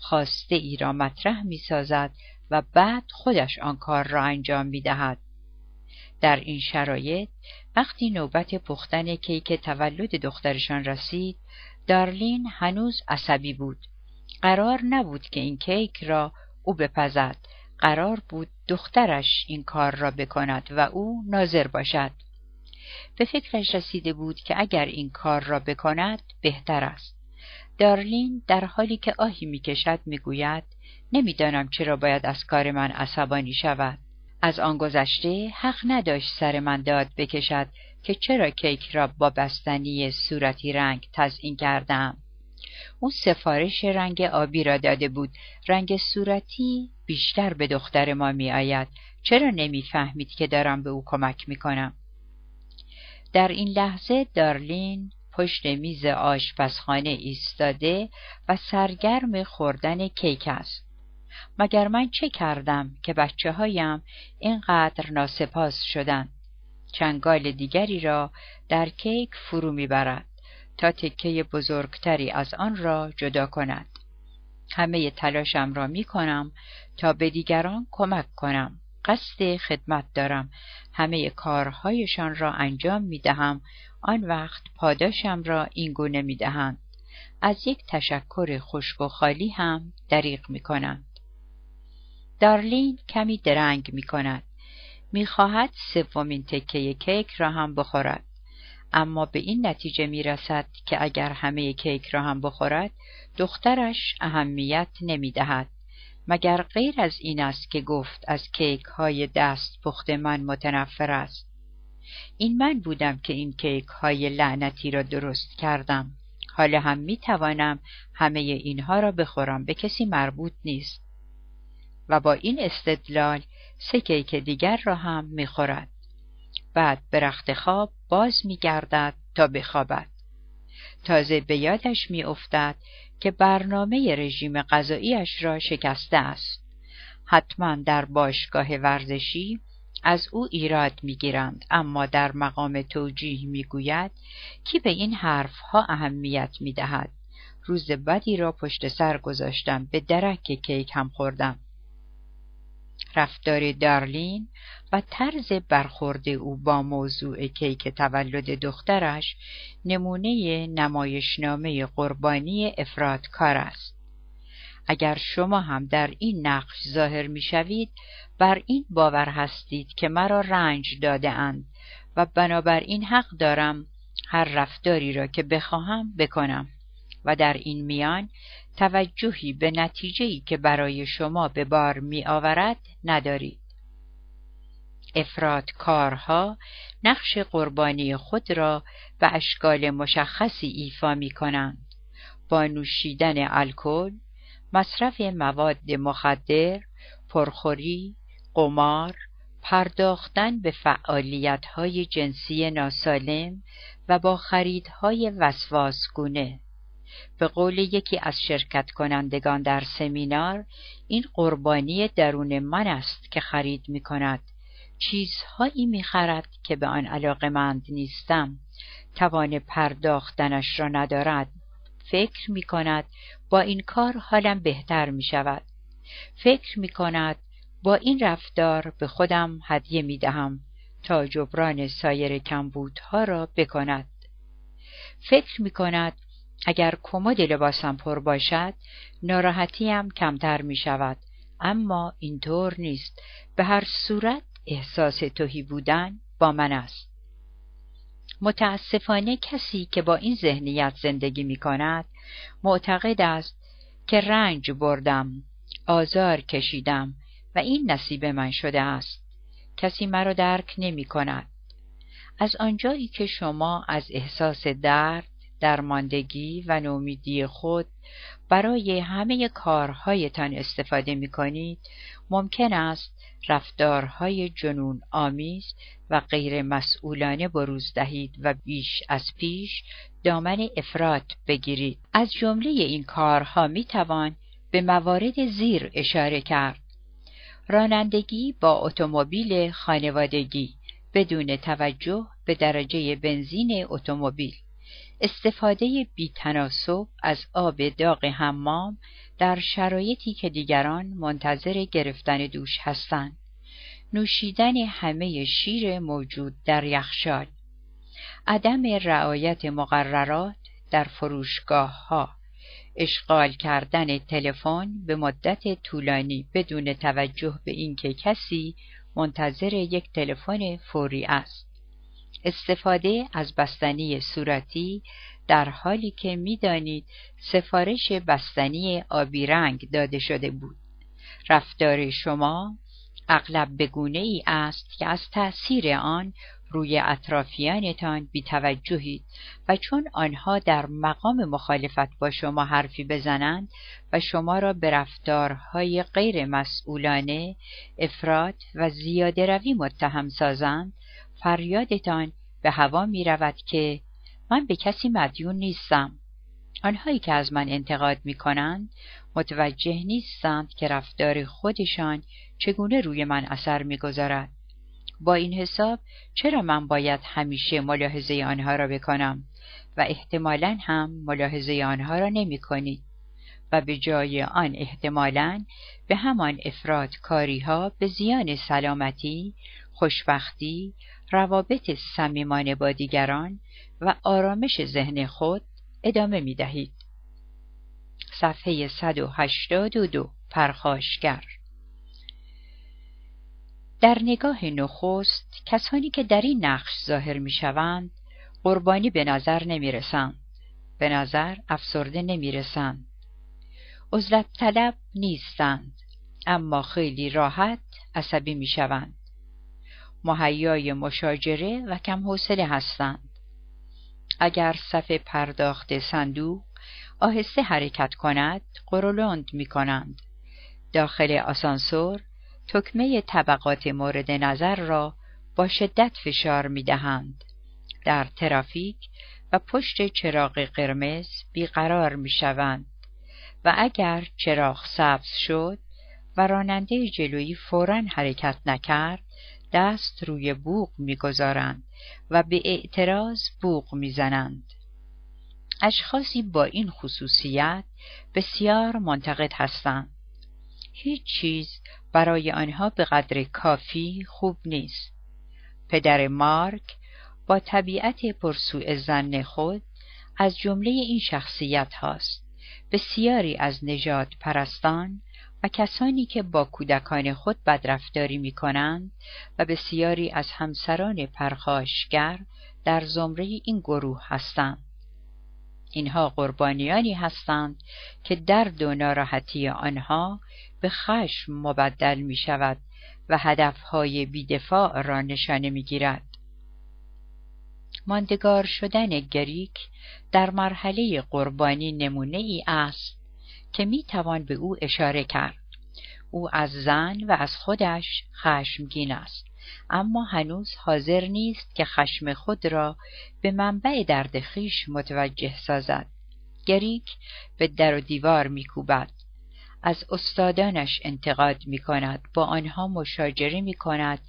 خواسته ای را مطرح می سازد و بعد خودش آن کار را انجام می دهد. در این شرایط وقتی نوبت پختن کیک تولد دخترشان رسید، دارلین هنوز عصبی بود. قرار نبود که این کیک را او بپزد، قرار بود دخترش این کار را بکند و او ناظر باشد. به فکرش رسیده بود که اگر این کار را بکند بهتر است. دارلین در حالی که آهی میکشد میگوید نمیدانم چرا باید از کار من عصبانی شود. از آن گذشته حق نداشت سر من داد بکشد که چرا کیک را با بستنی صورتی رنگ تزیین کردم. او سفارش رنگ آبی را داده بود. رنگ صورتی بیشتر به دختر ما می آید. چرا نمی فهمید که دارم به او کمک می کنم؟ در این لحظه دارلین پشت میز آشپزخانه ایستاده و سرگرم خوردن کیک است. مگر من چه کردم که بچه هایم اینقدر ناسپاس شدند؟ چنگال دیگری را در کیک فرو می برد تا تکه بزرگتری از آن را جدا کند. همه تلاشم را می کنم تا به دیگران کمک کنم. قصد خدمت دارم. همه کارهایشان را انجام می دهم. آن وقت پاداشم را اینگونه می دهند. از یک تشکر خشک و خالی هم دریغ می کنند. دارلین کمی درنگ می کند. می خواهد سومین تکه کیک را هم بخورد. اما به این نتیجه می رسد که اگر همه کیک را هم بخورد، دخترش اهمیت نمی دهد. مگر غیر از این است که گفت از کیک های دست پخت من متنفر است. این من بودم که این کیک های لعنتی را درست کردم. حالا هم می توانم همه اینها را بخورم، به کسی مربوط نیست. و با این استدلال سه کیک دیگر را هم می خورد. بعد به رخت خواب باز می گردد تا بخوابد. تازه به یادش می افتد که برنامه رژیم غذاییش را شکسته است. حتما در باشگاه ورزشی از او ایراد می گیرند، اما در مقام توجیه می گوید کی به این حرف ها اهمیت می دهد. روز بدی را پشت سر گذاشتم، به درک کیک هم خوردم. رفتار دارلین و طرز برخورد او با موضوع کیک تولد دخترش نمونه نمایشنامه قربانی افراطکار است. اگر شما هم در این نقش ظاهر می شوید، بر این باور هستید که مرا رنج داده اند و بنابراین حق دارم هر رفتاری را که بخواهم بکنم. و در این میان توجهی به نتیجه‌ای که برای شما به بار می آورد ندارید. افراطکارها نقش قربانی خود را به اشکال مشخصی ایفا می کنند. با نوشیدن الکل، مصرف مواد مخدر، پرخوری، قمار، پرداختن به فعالیت‌های جنسی ناسالم و با خریدهای وسواسگونه. به قول یکی از شرکت کنندگان در سمینار، این قربانی درون من است که خرید می کند. چیزهایی می خرد که به آن علاقه‌مند نیستم. توان پرداختنش را ندارد. فکر می کند با این کار حالم بهتر می شود. فکر می کند با این رفتار به خودم هدیه می دهم تا جبران سایر کمبودها را بکند. فکر می کند اگر کمد لباسم پر باشد، ناراحتیم کمتر می شود. اما اینطور نیست. به هر صورت احساس تهی بودن با من است. متاسفانه کسی که با این ذهنیت زندگی می کند، معتقد است که رنج بردم، آزار کشیدم و این نصیب من شده است. کسی مرا درک نمی کند. از آنجایی که شما از احساس درد، درماندگی و نومیدی خود برای همه کارهایتان استفاده می کنید، ممکن است رفتارهای جنون آمیز و غیر مسئولانه بروز دهید و بیش از پیش دامن افراط بگیرید. از جمله این کارها می توان به موارد زیر اشاره کرد: رانندگی با اتومبیل خانوادگی بدون توجه به درجه بنزین اتومبیل، استفاده بی‌تناسب از آب داغ حمام در شرایطی که دیگران منتظر گرفتن دوش هستند. نوشیدن همه شیر موجود در یخچال. عدم رعایت مقررات در فروشگاه‌ها. اشغال کردن تلفن به مدت طولانی بدون توجه به اینکه کسی منتظر یک تلفن فوری است. استفاده از بستنی صورتی در حالی که می‌دانید سفارش بستنی آبی رنگ داده شده بود. رفتار شما اغلب به گونه‌ای است که از تأثیر آن روی اطرافیانتان بی‌توجهید و چون آنها در مقام مخالفت با شما حرفی بزنند و شما را به رفتارهای غیر مسئولانه، افراط و زیاده روی متهم سازند، فریادتان به هوا می رود که من به کسی مدیون نیستم. آنهایی که از من انتقاد می کنند متوجه نیستند که رفتار خودشان چگونه روی من اثر می گذارد. با این حساب چرا من باید همیشه ملاحظه آنها را بکنم و احتمالاً هم ملاحظه آنها را نمی کنید و به جای آن احتمالاً به همان افراط کاری ها به زیان سلامتی، خوشبختی، روابط صمیمانه با دیگران و آرامش ذهن خود ادامه می دهید. صفحه 182 پرخاشگر. در نگاه نخست کسانی که در این نقش ظاهر می شوند قربانی به نظر نمی رسند، به نظر افسرده نمی رسند، عزلت طلب نیستند، اما خیلی راحت عصبی می شوند، مهیای مشاجره و کم حوصله هستند. اگر صف پرداخت صندوق آهسته حرکت کند قرولند می کنند. داخل آسانسور تکمه طبقات مورد نظر را با شدت فشار می دهند. در ترافیک و پشت چراغ قرمز بیقرار می شوند و اگر چراغ سبز شد و راننده جلویی فوراً حرکت نکرد دست روی بوق می‌گذارند و به اعتراض بوق می‌زنند. اشخاصی با این خصوصیت بسیار منتقد هستند. هیچ چیز برای آنها به قدر کافی خوب نیست. پدر مارک با طبیعت پرسوء ظن خود از جمله این شخصیت هاست. بسیاری از نژاد پرستان و کسانی که با کودکان خود بدرفتاری می کنند و بسیاری از همسران پرخاشگر در زمره این گروه هستند. اینها قربانیانی هستند که درد و ناراحتی آنها به خشم مبدل می شود و هدفهای بیدفاع را نشانه می گیرد. ماندگار شدن گریک در مرحله قربانی نمونه ای است که می توان به او اشاره کرد. او از زن و از خودش خشمگین است، اما هنوز حاضر نیست که خشم خود را به منبع درد خویش متوجه سازد. گریک به در و دیوار می کوبد. از استادانش انتقاد می کند، با آنها مشاجره می کند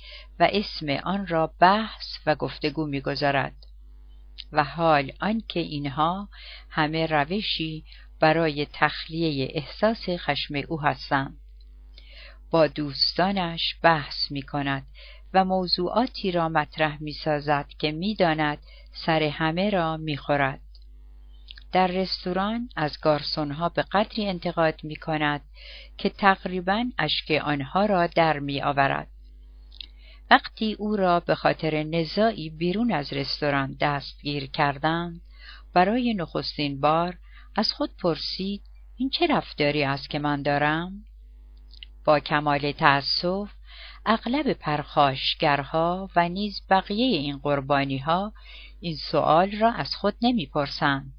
و اسم آن را بحث و گفتگو می گذارد. و حال آنکه اینها همه روشی برای تخلیه احساس خشم او هستند. با دوستانش بحث می کند و موضوعاتی را مطرح می سازد که می داند سر همه را می خورد. در رستوران از گارسونها به قدری انتقاد می کند که تقریباً اشک آنها را در می آورد. وقتی او را به خاطر نزاعی بیرون از رستوران دستگیر کردند، برای نخستین بار از خود پرسید این چه رفتاری است که من دارم؟ با کمال تأسف اغلب پرخاشگرها و نیز بقیه این قربانیها این سوال را از خود نمیپرسند.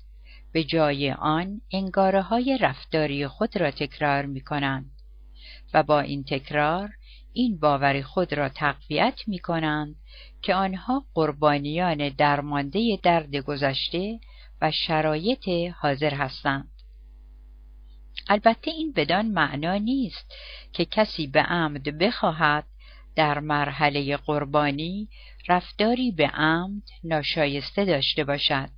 به جای آن انگاره‌های رفتاری خود را تکرار میکنند و با این تکرار این باور خود را تقویت میکنند که آنها قربانیان درمانده درد گذشته و شرایط حاضر هستند. البته این بدان معنا نیست که کسی به عمد بخواهد در مرحله قربانی رفتاری به عمد ناشایسته داشته باشد.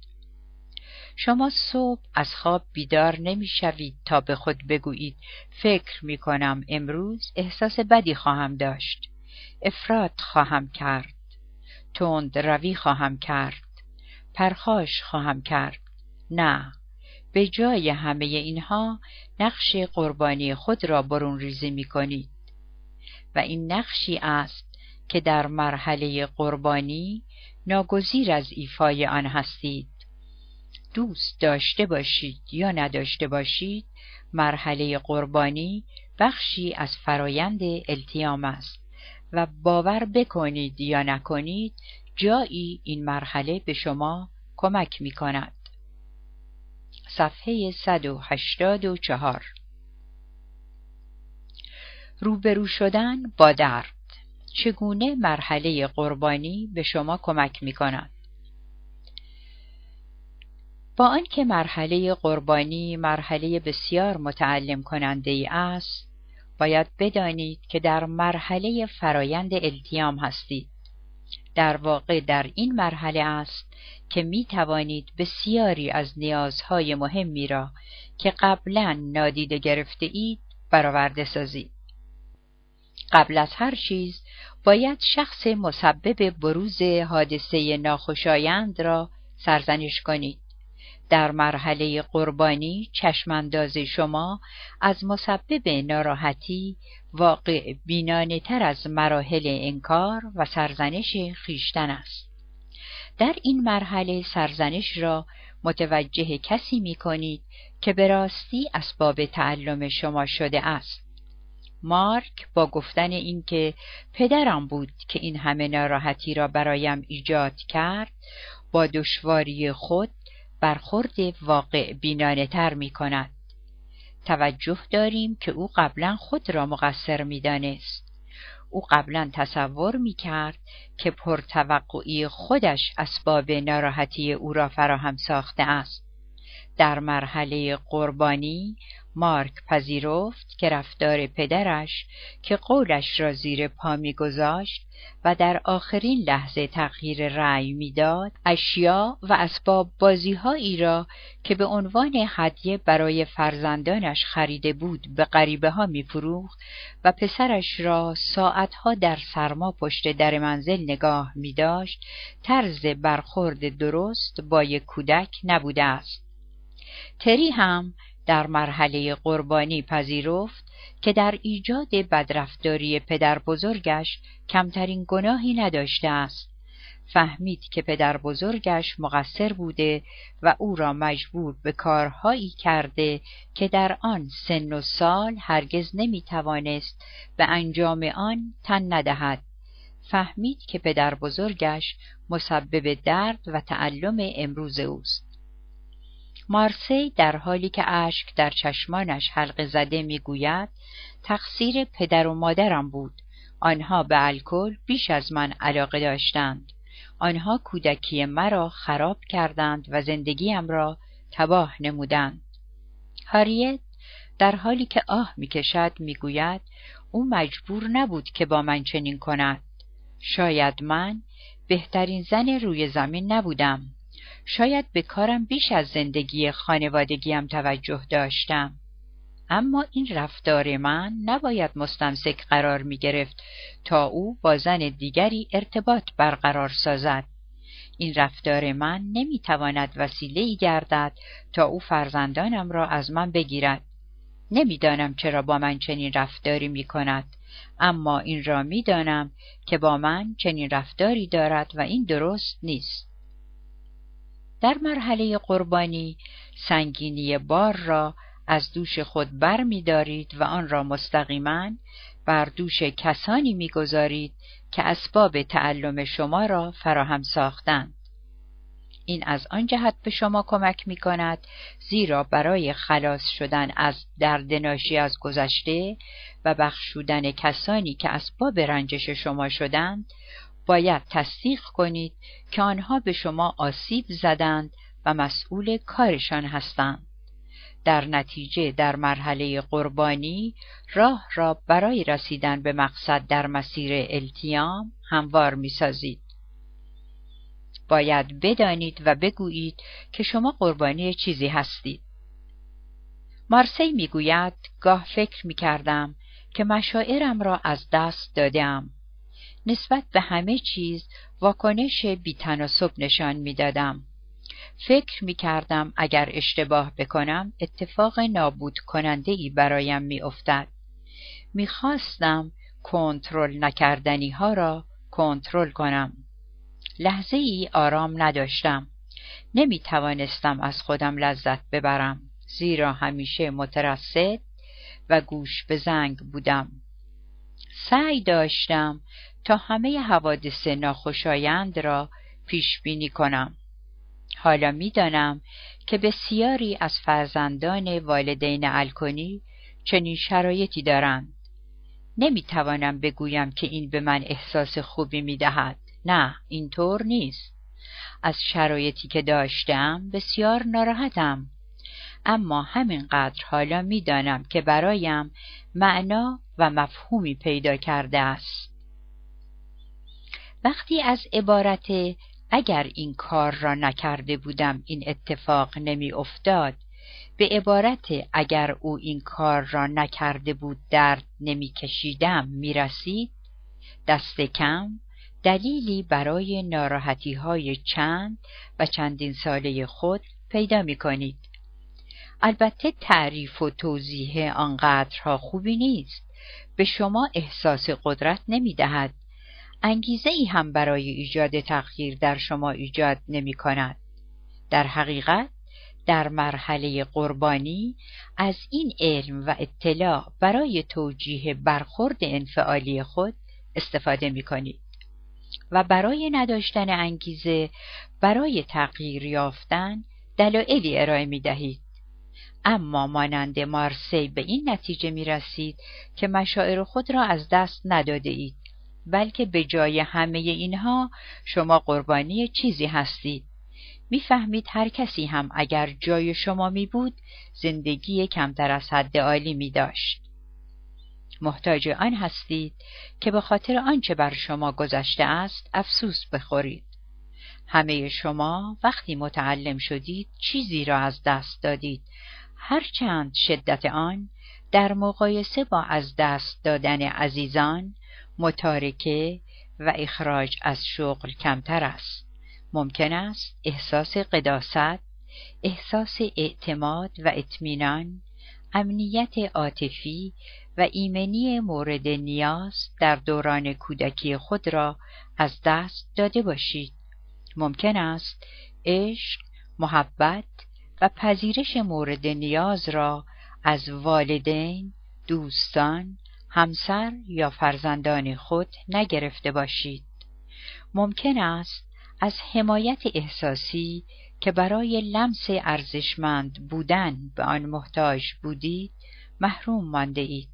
شما صبح از خواب بیدار نمی‌شوید تا به خود بگویید فکر می‌کنم امروز احساس بدی خواهم داشت، افراط خواهم کرد، تند روی خواهم کرد، پرخاش خواهم کرد. نه، به جای همه اینها نقش قربانی خود را برون ریزی می‌کنید و این نقشی است که در مرحله قربانی ناگزیر از ایفای آن هستید. دوست داشته باشید یا نداشته باشید، مرحله قربانی بخشی از فرایند التیام است و باور بکنید یا نکنید، جایی این مرحله به شما کمک می کند. صفحه 184. روبرو شدن با درد. چگونه مرحله قربانی به شما کمک می کند؟ با آنکه مرحله قربانی مرحله بسیار متعلم کننده ای است، باید بدانید که در مرحله فرایند التیام هستید. در واقع در این مرحله است که می توانید بسیاری از نیازهای مهمی را که قبلا نادیده گرفته اید برآورده سازید. قبل از هر چیز باید شخص مسبب بروز حادثه ناخوشایند را سرزنش کنید. در مرحله قربانی چشمانداز شما از مسبب ناراحتی واقع بینانه تر از مراحل انکار و سرزنش خیشتن است. در این مرحله سرزنش را متوجه کسی می کنید که به راستی اسباب تعلم شما شده است. مارک با گفتن اینکه پدرم بود که این همه ناراحتی را برایم ایجاد کرد، با دشواری خود برخورد واقع بینانه تر می کند. توجه داریم که او قبلا خود را مقصر می دانست. او قبلا تصور می کرد که پرتوقعی خودش اسباب ناراحتی او را فراهم ساخته است. در مرحله قربانی مارک پذیرفت که رفتار پدرش که قولش را زیر پا می‌گذاشت و در آخرین لحظه تغییر رأی می‌داد، اشیاء و اسباب بازی‌هایی را که به عنوان هدیه برای فرزندانش خریده بود به غریبه‌ها می‌فروخت و پسرش را ساعت‌ها در سرما پشت در منزل نگاه می‌داشت، طرز برخورد درست با یک کودک نبوده است. تری هم در مرحله قربانی پذیرفت که در ایجاد بدرفتاری پدر بزرگش کمترین گناهی نداشته است. فهمید که پدر بزرگش مقصر بوده و او را مجبور به کارهایی کرده که در آن سن و سال هرگز نمی توانست به انجام آن تن ندهد. فهمید که پدر بزرگش مسبب درد و تعلم امروز اوست. مارسی در حالی که اشک در چشمانش حلقه زده میگوید تقصیر پدر و مادرم بود. آنها به الکل بیش از من علاقه داشتند. آنها کودکی مرا خراب کردند و زندگیم را تباه نمودند. هاریت در حالی که آه میکشد میگوید او مجبور نبود که با من چنین کند. شاید من بهترین زن روی زمین نبودم. شاید به کارم بیش از زندگی خانوادگیم توجه داشتم. اما این رفتار من نباید مستمسک قرار می گرفت تا او با زن دیگری ارتباط برقرار سازد. این رفتار من نمی تواند وسیله‌ای گردد تا او فرزندانم را از من بگیرد. نمیدانم چرا با من چنین رفتاری می کند، اما این را می دانم که با من چنین رفتاری دارد و این درست نیست. در مرحله قربانی سنگینی بار را از دوش خود بر می دارید و آن را مستقیما بر دوش کسانی می گذارید که اسباب تعلم شما را فراهم ساختند. این از آن جهت به شما کمک می کند زیرا برای خلاص شدن از درد ناشی از گذشته و بخشودن کسانی که اسباب رنجش شما شدند، باید تصدیق کنید که آنها به شما آسیب زدند و مسئول کارشان هستند. در نتیجه در مرحله قربانی راه را برای رسیدن به مقصد در مسیر التیام هموار می‌سازید. باید بدانید و بگویید که شما قربانی چیزی هستید. مارسی میگوید گاه فکر میکردم که مشاعرم را از دست دادم. نسبت به همه چیز واکنش بی‌تناسب نشان میدادم. فکر میکردم اگر اشتباه بکنم اتفاق نابود کننده ای برایم میافتد. میخواستم کنترل نکردنی ها را کنترل کنم. لحظه ای آرام نداشتم. نمی توانستم از خودم لذت ببرم، زیرا همیشه مترصد و گوش به زنگ بودم. سعی داشتم تا همه حوادث ناخوشایند را پیش بینی کنم. حالا می دانم که بسیاری از فرزندان والدین الکنی چنین شرایطی دارند. نمی توانم بگویم که این به من احساس خوبی می دهد. نه، اینطور نیست. از شرایطی که داشتم بسیار ناراحتم، اما همینقدر حالا می دانم که برایم معنا و مفهومی پیدا کرده است. وقتی از عبارت اگر این کار را نکرده بودم این اتفاق نمی افتاد به عبارت اگر او این کار را نکرده بود درد نمی کشیدم می رسید، دست کم دلیلی برای ناراحتی‌های چند و چندین ساله خود پیدا می کنید. البته تعریف و توضیح آنقدرها خوبی نیست، به شما احساس قدرت نمی دهد، انگیزه ای هم برای ایجاد تغییر در شما ایجاد نمی کند. در حقیقت در مرحله قربانی از این علم و اطلاع برای توجیه برخورد انفعالی خود استفاده می کنید و برای نداشتن انگیزه برای تغییر یافتن دلایلی ارائه می دهید. اما مانند مارسی به این نتیجه می رسید که مشاعر خود را از دست نداده اید، بلکه به جای همه اینها شما قربانی چیزی هستید. می فهمید هر کسی هم اگر جای شما می بود زندگی کمتر از حد عالی می داشت. محتاج آن هستید که به خاطر آنچه بر شما گذشته است افسوس بخورید. همه شما وقتی متعلم شدید چیزی را از دست دادید، هرچند شدت آن در مقایسه با از دست دادن عزیزان، متارکه و اخراج از شغل کمتر است. ممکن است احساس قداست، احساس اعتماد و اطمینان، امنیت عاطفی و ایمنی مورد نیاز در دوران کودکی خود را از دست داده باشید. ممکن است عشق، محبت و پذیرش مورد نیاز را از والدین، دوستان، همسر یا فرزندان خود نگرفته باشید. ممکن است از حمایت احساسی که برای لمس ارزشمند بودن به آن محتاج بودید محروم مانده اید.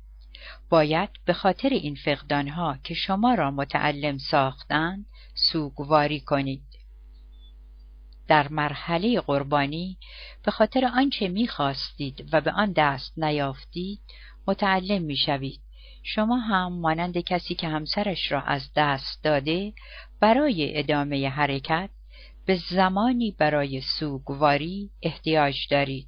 باید به خاطر این فقدانها که شما را متعلم ساختند سوگواری کنید. در مرحله قربانی به خاطر آنچه می‌خواستید و به آن دست نیافتید متعلم می‌شوید. شما هم مانند کسی که همسرش را از دست داده برای ادامه حرکت به زمانی برای سوگواری احتیاج دارید.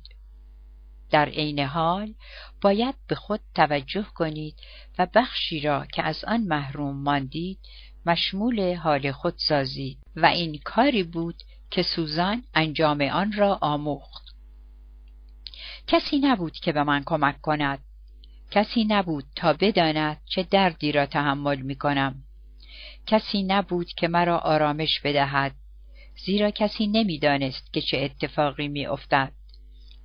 در عین حال باید به خود توجه کنید و بخشی را که از آن محروم ماندید مشمول حال خود سازید و این کاری بود که سوزان انجام آن را آموخت. کسی نبود که به من کمک کند. کسی نبود تا بداند چه دردی را تحمل می کنم. کسی نبود که مرا آرامش بدهد، زیرا کسی نمی دانست که چه اتفاقی می افتد.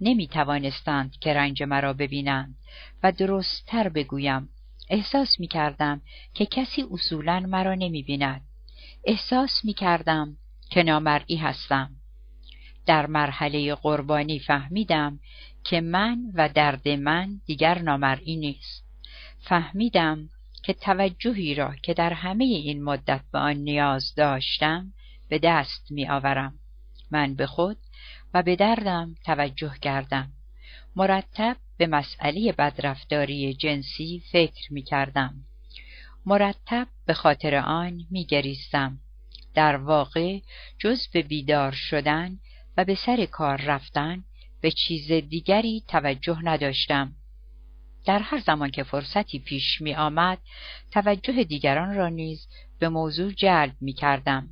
نمی توانستند که رنج مرا ببینند و درست تر بگویم. احساس می کردم که کسی اصولاً مرا نمی بیند. احساس می کردم که نامرئی هستم. در مرحله قربانی فهمیدم که من و درد من دیگر نامرئی نیست. فهمیدم که توجهی را که در همه این مدت به آن نیاز داشتم به دست می آورم. من به خود و به دردم توجه کردم. مرتب به مسئله بدرفتاری جنسی فکر می کردم. مرتب به خاطر آن می گریستم. در واقع جز به بیدار شدن و به سر کار رفتن به چیز دیگری توجه نداشتم. در هر زمان که فرصتی پیش می آمد، توجه دیگران را نیز به موضوع جلب می کردم.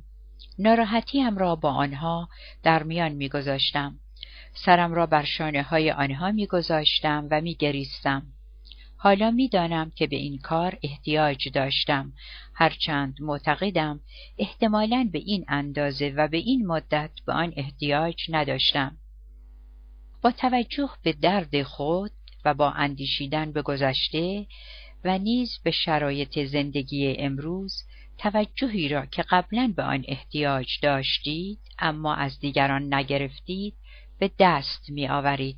ناراحتیم را با آنها در میان می گذاشتم. سرم را بر شانه های آنها می گذاشتم و می گریستم. حالا می دانم که به این کار احتیاج داشتم، هرچند معتقدم احتمالاً به این اندازه و به این مدت به آن احتیاج نداشتم. با توجه به درد خود و با اندیشیدن به گذشته و نیز به شرایط زندگی امروز، توجهی را که قبلاً به آن احتیاج داشتید اما از دیگران نگرفتید به دست می آورید.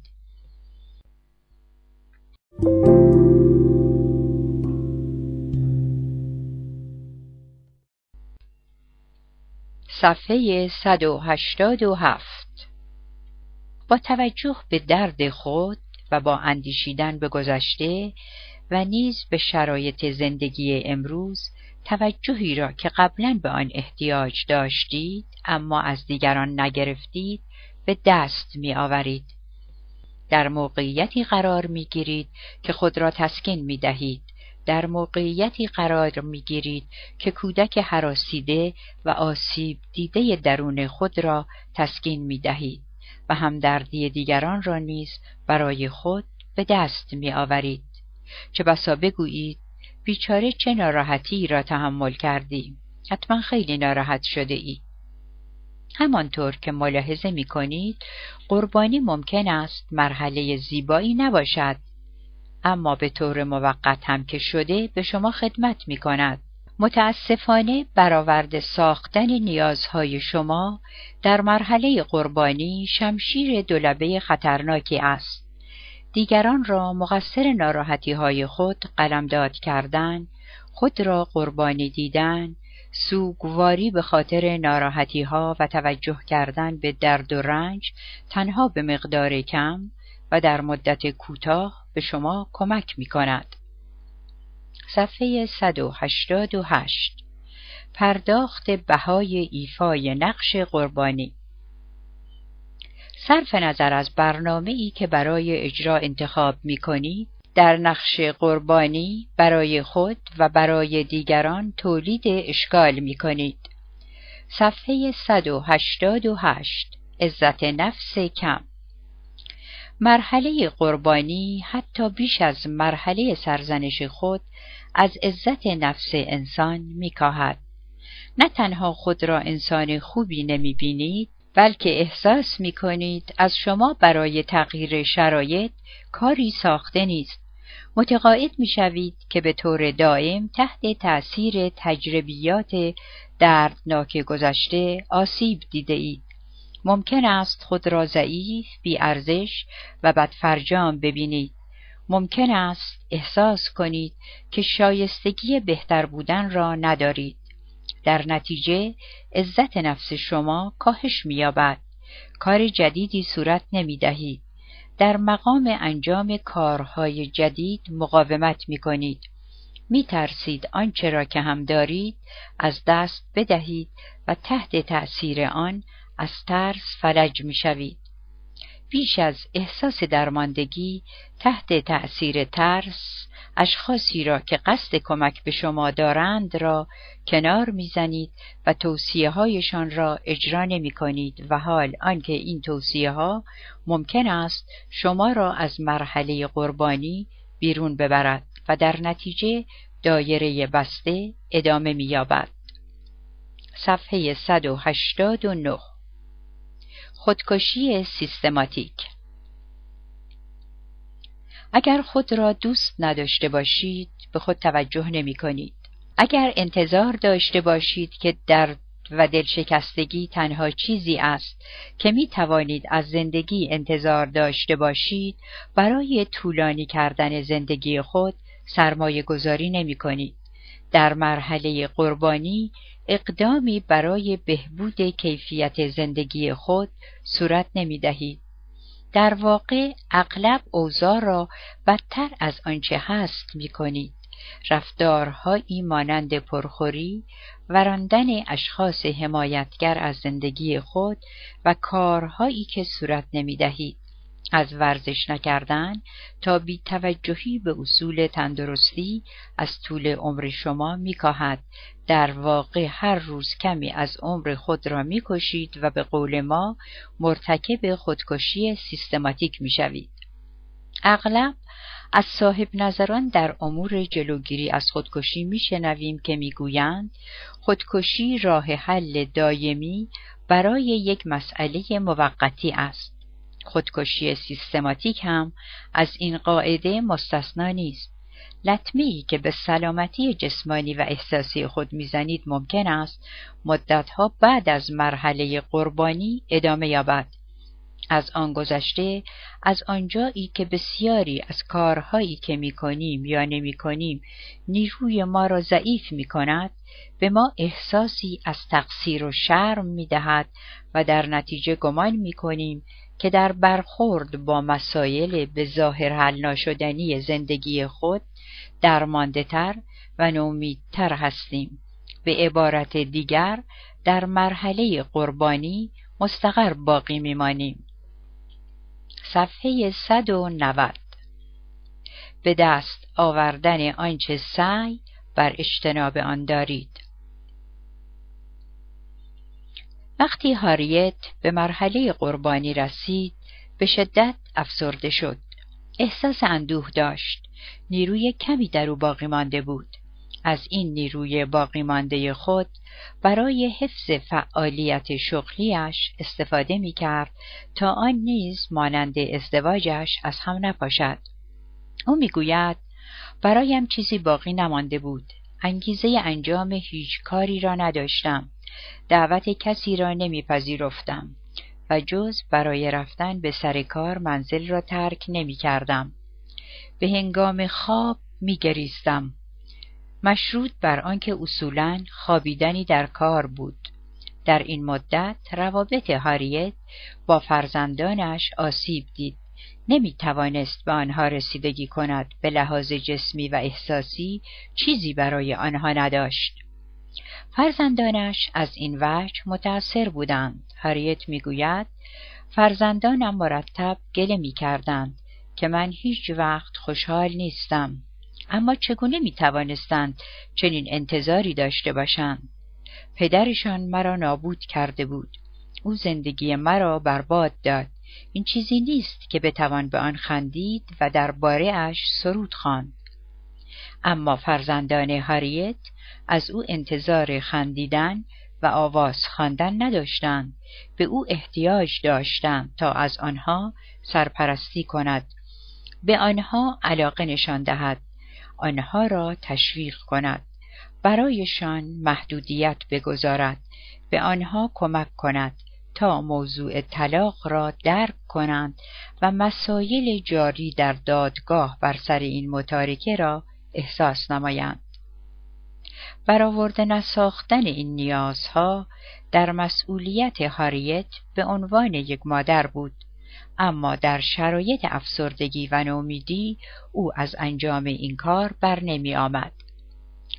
صفحه 187. با توجه به درد خود و با اندیشیدن به گذشته و نیز به شرایط زندگی امروز، توجهی را که قبلاً به آن احتیاج داشتید اما از دیگران نگرفتید به دست می آورید. در موقعیتی قرار می گیرید که خود را تسکین می دهید. در موقعیتی قرار می گیرید که کودک هراسیده و آسیب دیده درون خود را تسکین می دهید و همدردی دیگران را نیز برای خود به دست می آورید. چه بسا بگویید بیچاره چه ناراحتی را تحمل کردی، حتما خیلی ناراحت شده ای. همانطور که ملاحظه می کنید، قربانی ممکن است مرحله زیبایی نباشد، اما به طور موقت هم که شده به شما خدمت می کند. متاسفانه برآورده ساختن نیازهای شما در مرحله قربانی شمشیر دولبه خطرناکی است. دیگران را مقصر ناراحتی‌های خود قلمداد کردن، خود را قربانی دیدن، سوگواری به خاطر ناراحتی‌ها و توجه کردن به درد و رنج تنها به مقدار کم و در مدت کوتاه به شما کمک می‌کند. صفحه 188. پرداخت بهای ایفای نقش قربانی. صرف نظر از برنامه‌ای که برای اجرا انتخاب می‌کنید، در نقش قربانی برای خود و برای دیگران تولید اشکال می‌کنید. صفحه 188. عزت نفس کم. مرحله قربانی حتی بیش از مرحله سرزنش خود از عزت نفس انسان می‌کاهد. نه تنها خود را انسان خوبی نمی‌بینید، بلکه احساس می‌کنید از شما برای تغییر شرایط کاری ساخته نیست. متقاعد می‌شوید که به طور دائم تحت تأثیر تجربیات دردناک گذشته آسیب دیده‌اید. ممکن است خود را ضعیف، بی‌ارزش و بدفرجام ببینید. ممکن است احساس کنید که شایستگی بهتر بودن را ندارید. در نتیجه عزت نفس شما کاهش می‌یابد. کار جدیدی صورت نمی‌دهید. در مقام انجام کارهای جدید مقاومت می‌کنید. می‌ترسید آنچه را که هم دارید از دست بدهید و تحت تأثیر آن از ترس فلج می‌شوید. بیش از احساس درماندگی، تحت تأثیر ترس اشخاصی را که قصد کمک به شما دارند را کنار میزنید و توصیه‌هایشان را اجرا نمی‌کنید و حال آنکه این توصیه‌ها ممکن است شما را از مرحله قربانی بیرون ببرد و در نتیجه دایره بسته ادامه می‌یابد. صفحه 189. خودکشی سیستماتیک. اگر خود را دوست نداشته باشید، به خود توجه نمی کنید. اگر انتظار داشته باشید که درد و دلشکستگی تنها چیزی است که می توانید از زندگی انتظار داشته باشید، برای طولانی کردن زندگی خود سرمایه گذاری نمی کنید. در مرحله قربانی، اقدامی برای بهبود کیفیت زندگی خود صورت نمی دهید. در واقع اغلب اوضاع را بدتر از آنچه هست می کنید. رفتارهایی مانند پرخوری و راندن اشخاص حمایتگر از زندگی خود و کارهایی که صورت نمی‌دهید، از ورزش نکردن تا بی‌توجهی به اصول تندرستی از طول عمر شما می‌کاهد. در واقع هر روز کمی از عمر خود را می‌کشید و به قول ما مرتکب خودکشی سیستماتیک می‌شوید. اغلب از صاحب نظران در امور جلوگیری از خودکشی میشنویم که میگویند خودکشی راه حل دائمی برای یک مسئله موقتی است. خودکشی سیستماتیک هم از این قاعده مستثنا نیست. لطمه‌ای که به سلامتی جسمانی و احساسی خود میزنید ممکن است مدتها بعد از مرحله قربانی ادامه یابد. از آن گذشته، از آنجایی که بسیاری از کارهایی که می‌کنیم یا نمی‌کنیم نیروی ما را ضعیف می‌کند، به ما احساسی از تقصیر و شرم می‌دهد و در نتیجه گمان می‌کنیم که در برخورد با مسائل به ظاهر حل ناشدنی زندگی خود درمانده‌تر و نومیدتر هستیم. به عبارت دیگر، در مرحله قربانی مستقر باقی می‌مانیم. صفحه 190. به دست آوردن آنچه سعی بر اجتناب آن دارید. وقتی هاریت به مرحله قربانی رسید، به شدت افسرده شد. احساس اندوه داشت. نیروی کمی در او باقی مانده بود. از این نیروی باقی مانده خود برای حفظ فعالیت شغلیش استفاده می کرد تا آن نیز مانند ازدواجش از هم نپاشد. او می گوید برایم چیزی باقی نمانده بود. انگیزه انجام هیچ کاری را نداشتم. دعوت کسی را نمی پذیرفتم و جز برای رفتن به سر کار منزل را ترک نمی کردم. به هنگام خواب می گریستم. مشروط بر آنکه اصولاً خوابیدنی در کار بود. در این مدت روابط هاریت با فرزندانش آسیب دید. نمی توانست به آنها رسیدگی کند. به لحاظ جسمی و احساسی چیزی برای آنها نداشت. فرزندانش از این وجه متأثر بودند. هاریت می گوید فرزندانم مرتب گله می کردند که من هیچ وقت خوشحال نیستم. اما چگونه می توانستند چنین انتظاری داشته باشند؟ پدرشان مرا نابود کرده بود. او زندگی مرا برباد داد. این چیزی نیست که بتوان به آن خندید و درباره اش سرود خواند. اما فرزندان هاریت از او انتظار خندیدن و آواز خواندن نداشتند. به او احتیاج داشتند تا از آنها سرپرستی کند. به آنها علاقه نشان دهد. آنها را تشویق کند، برایشان محدودیت بگذارد، به آنها کمک کند تا موضوع طلاق را درک کنند و مسائل جاری در دادگاه بر سر این متارکه را احساس نمایند. برآورده نساختن این نیازها در مسئولیت هاریت به عنوان یک مادر بود، اما در شرایط افسردگی و نومیدی او از انجام این کار بر نمی آمد.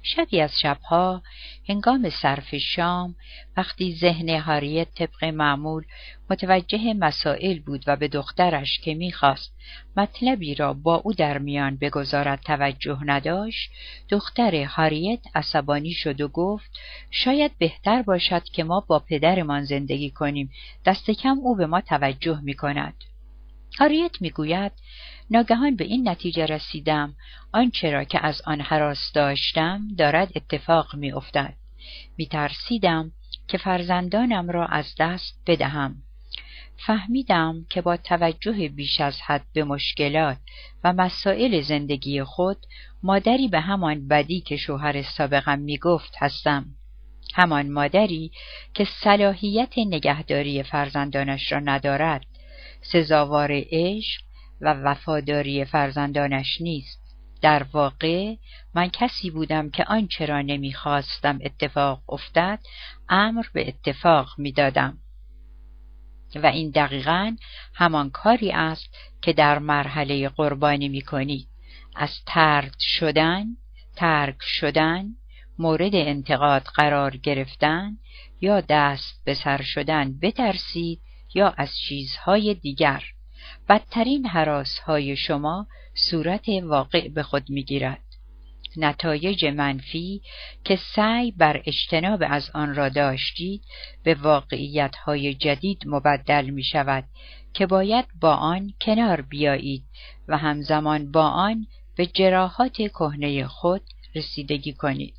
شبی از شبها هنگام صرف شام وقتی ذهن هاریت طبق معمول متوجه مسائل بود و به دخترش که می خواست مطلبی را با او در میان بگذارد توجه نداشت، دختر هاریت عصبانی شد و گفت شاید بهتر باشد که ما با پدرمان زندگی کنیم، دست کم او به ما توجه می کند. هاریت می گوید ناگهان به این نتیجه رسیدم آنچه را که از آن هراس داشتم دارد اتفاق می افتد. می ترسیدم که فرزندانم را از دست بدهم. فهمیدم که با توجه بیش از حد به مشکلات و مسائل زندگی خود مادری به همان بدی که شوهر سابقم می گفت هستم. همان مادری که صلاحیت نگهداری فرزندانش را ندارد. سزاوار عشق و وفاداری فرزندانش نیست. در واقع من کسی بودم که آنچه را نمیخواستم اتفاق افتد امر به اتفاق میدادم و این دقیقاً همان کاری است که در مرحله قربانی میکنید. از طرد شدن، ترک شدن، مورد انتقاد قرار گرفتن یا دست به سر شدن بترسید یا از چیزهای دیگر. بدترین هراس‌های شما صورت واقع به خود می‌گیرد. نتایج منفی که سعی بر اجتناب از آن را داشتید به واقعیت‌های جدید مبدل می‌شود که باید با آن کنار بیایید و همزمان با آن به جراحات کهنه خود رسیدگی کنید.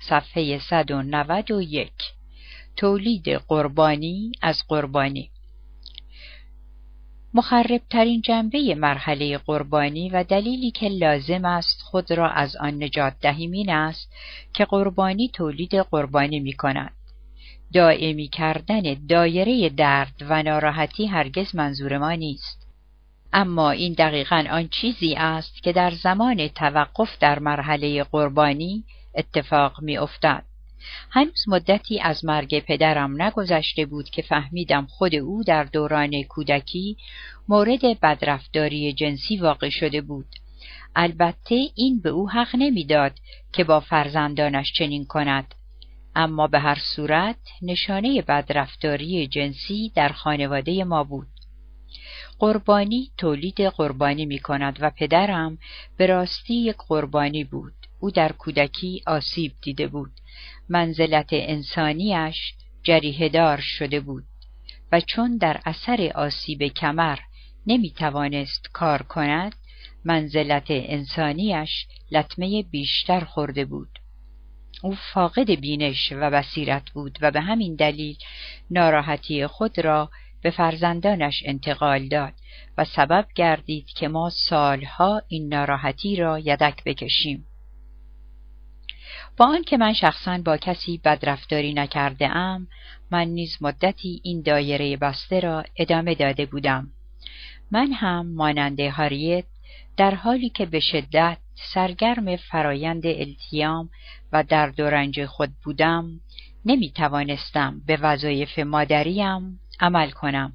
صفحه 191. تولید قربانی از قربانی. مخربترین جنبه مرحله قربانی و دلیلی که لازم است خود را از آن نجات دهیم این است که قربانی تولید قربانی می کند. دائمی کردن دایره درد و ناراحتی هرگز منظور ما نیست. اما این دقیقاً آن چیزی است که در زمان توقف در مرحله قربانی اتفاق می افتد. هنوز مدتی از مرگ پدرم نگذشته بود که فهمیدم خود او در دوران کودکی مورد بدرفتاری جنسی واقع شده بود. البته این به او حق نمیداد که با فرزندانش چنین کند، اما به هر صورت نشانه بدرفتاری جنسی در خانواده ما بود. قربانی تولید قربانی می کند و پدرم به راستی یک قربانی بود. او در کودکی آسیب دیده بود. منزلت انسانیش جریحه دار شده بود و چون در اثر آسیب کمر نمیتوانست کار کند، منزلت انسانیش لطمه بیشتر خورده بود. او فاقد بینش و بصیرت بود و به همین دلیل ناراحتی خود را به فرزندانش انتقال داد و سبب گردید که ما سالها این ناراحتی را یدک بکشیم. با آن که من شخصاً با کسی بدرفتاری نکرده ام، من نیز مدتی این دایره بسته را ادامه داده بودم. من هم مانند هاریت در حالی که به شدت سرگرم فرایند التیام و درد و رنج خود بودم، نمی توانستم به وظایف مادریم عمل کنم.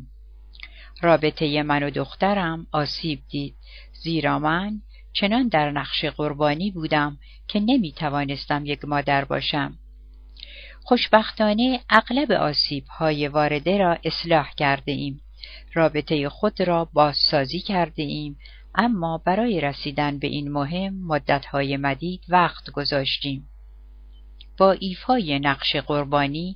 رابطه من و دخترم آسیب دید، زیرا من چنان در نقش قربانی بودم که نمی توانستم یک مادر باشم. خوشبختانه اغلب آسیب‌های وارده را اصلاح کرده ایم. رابطه خود را بازسازی کرده ایم، اما برای رسیدن به این مهم مدت‌های مدید وقت گذاشتیم. با ایفای نقش قربانی،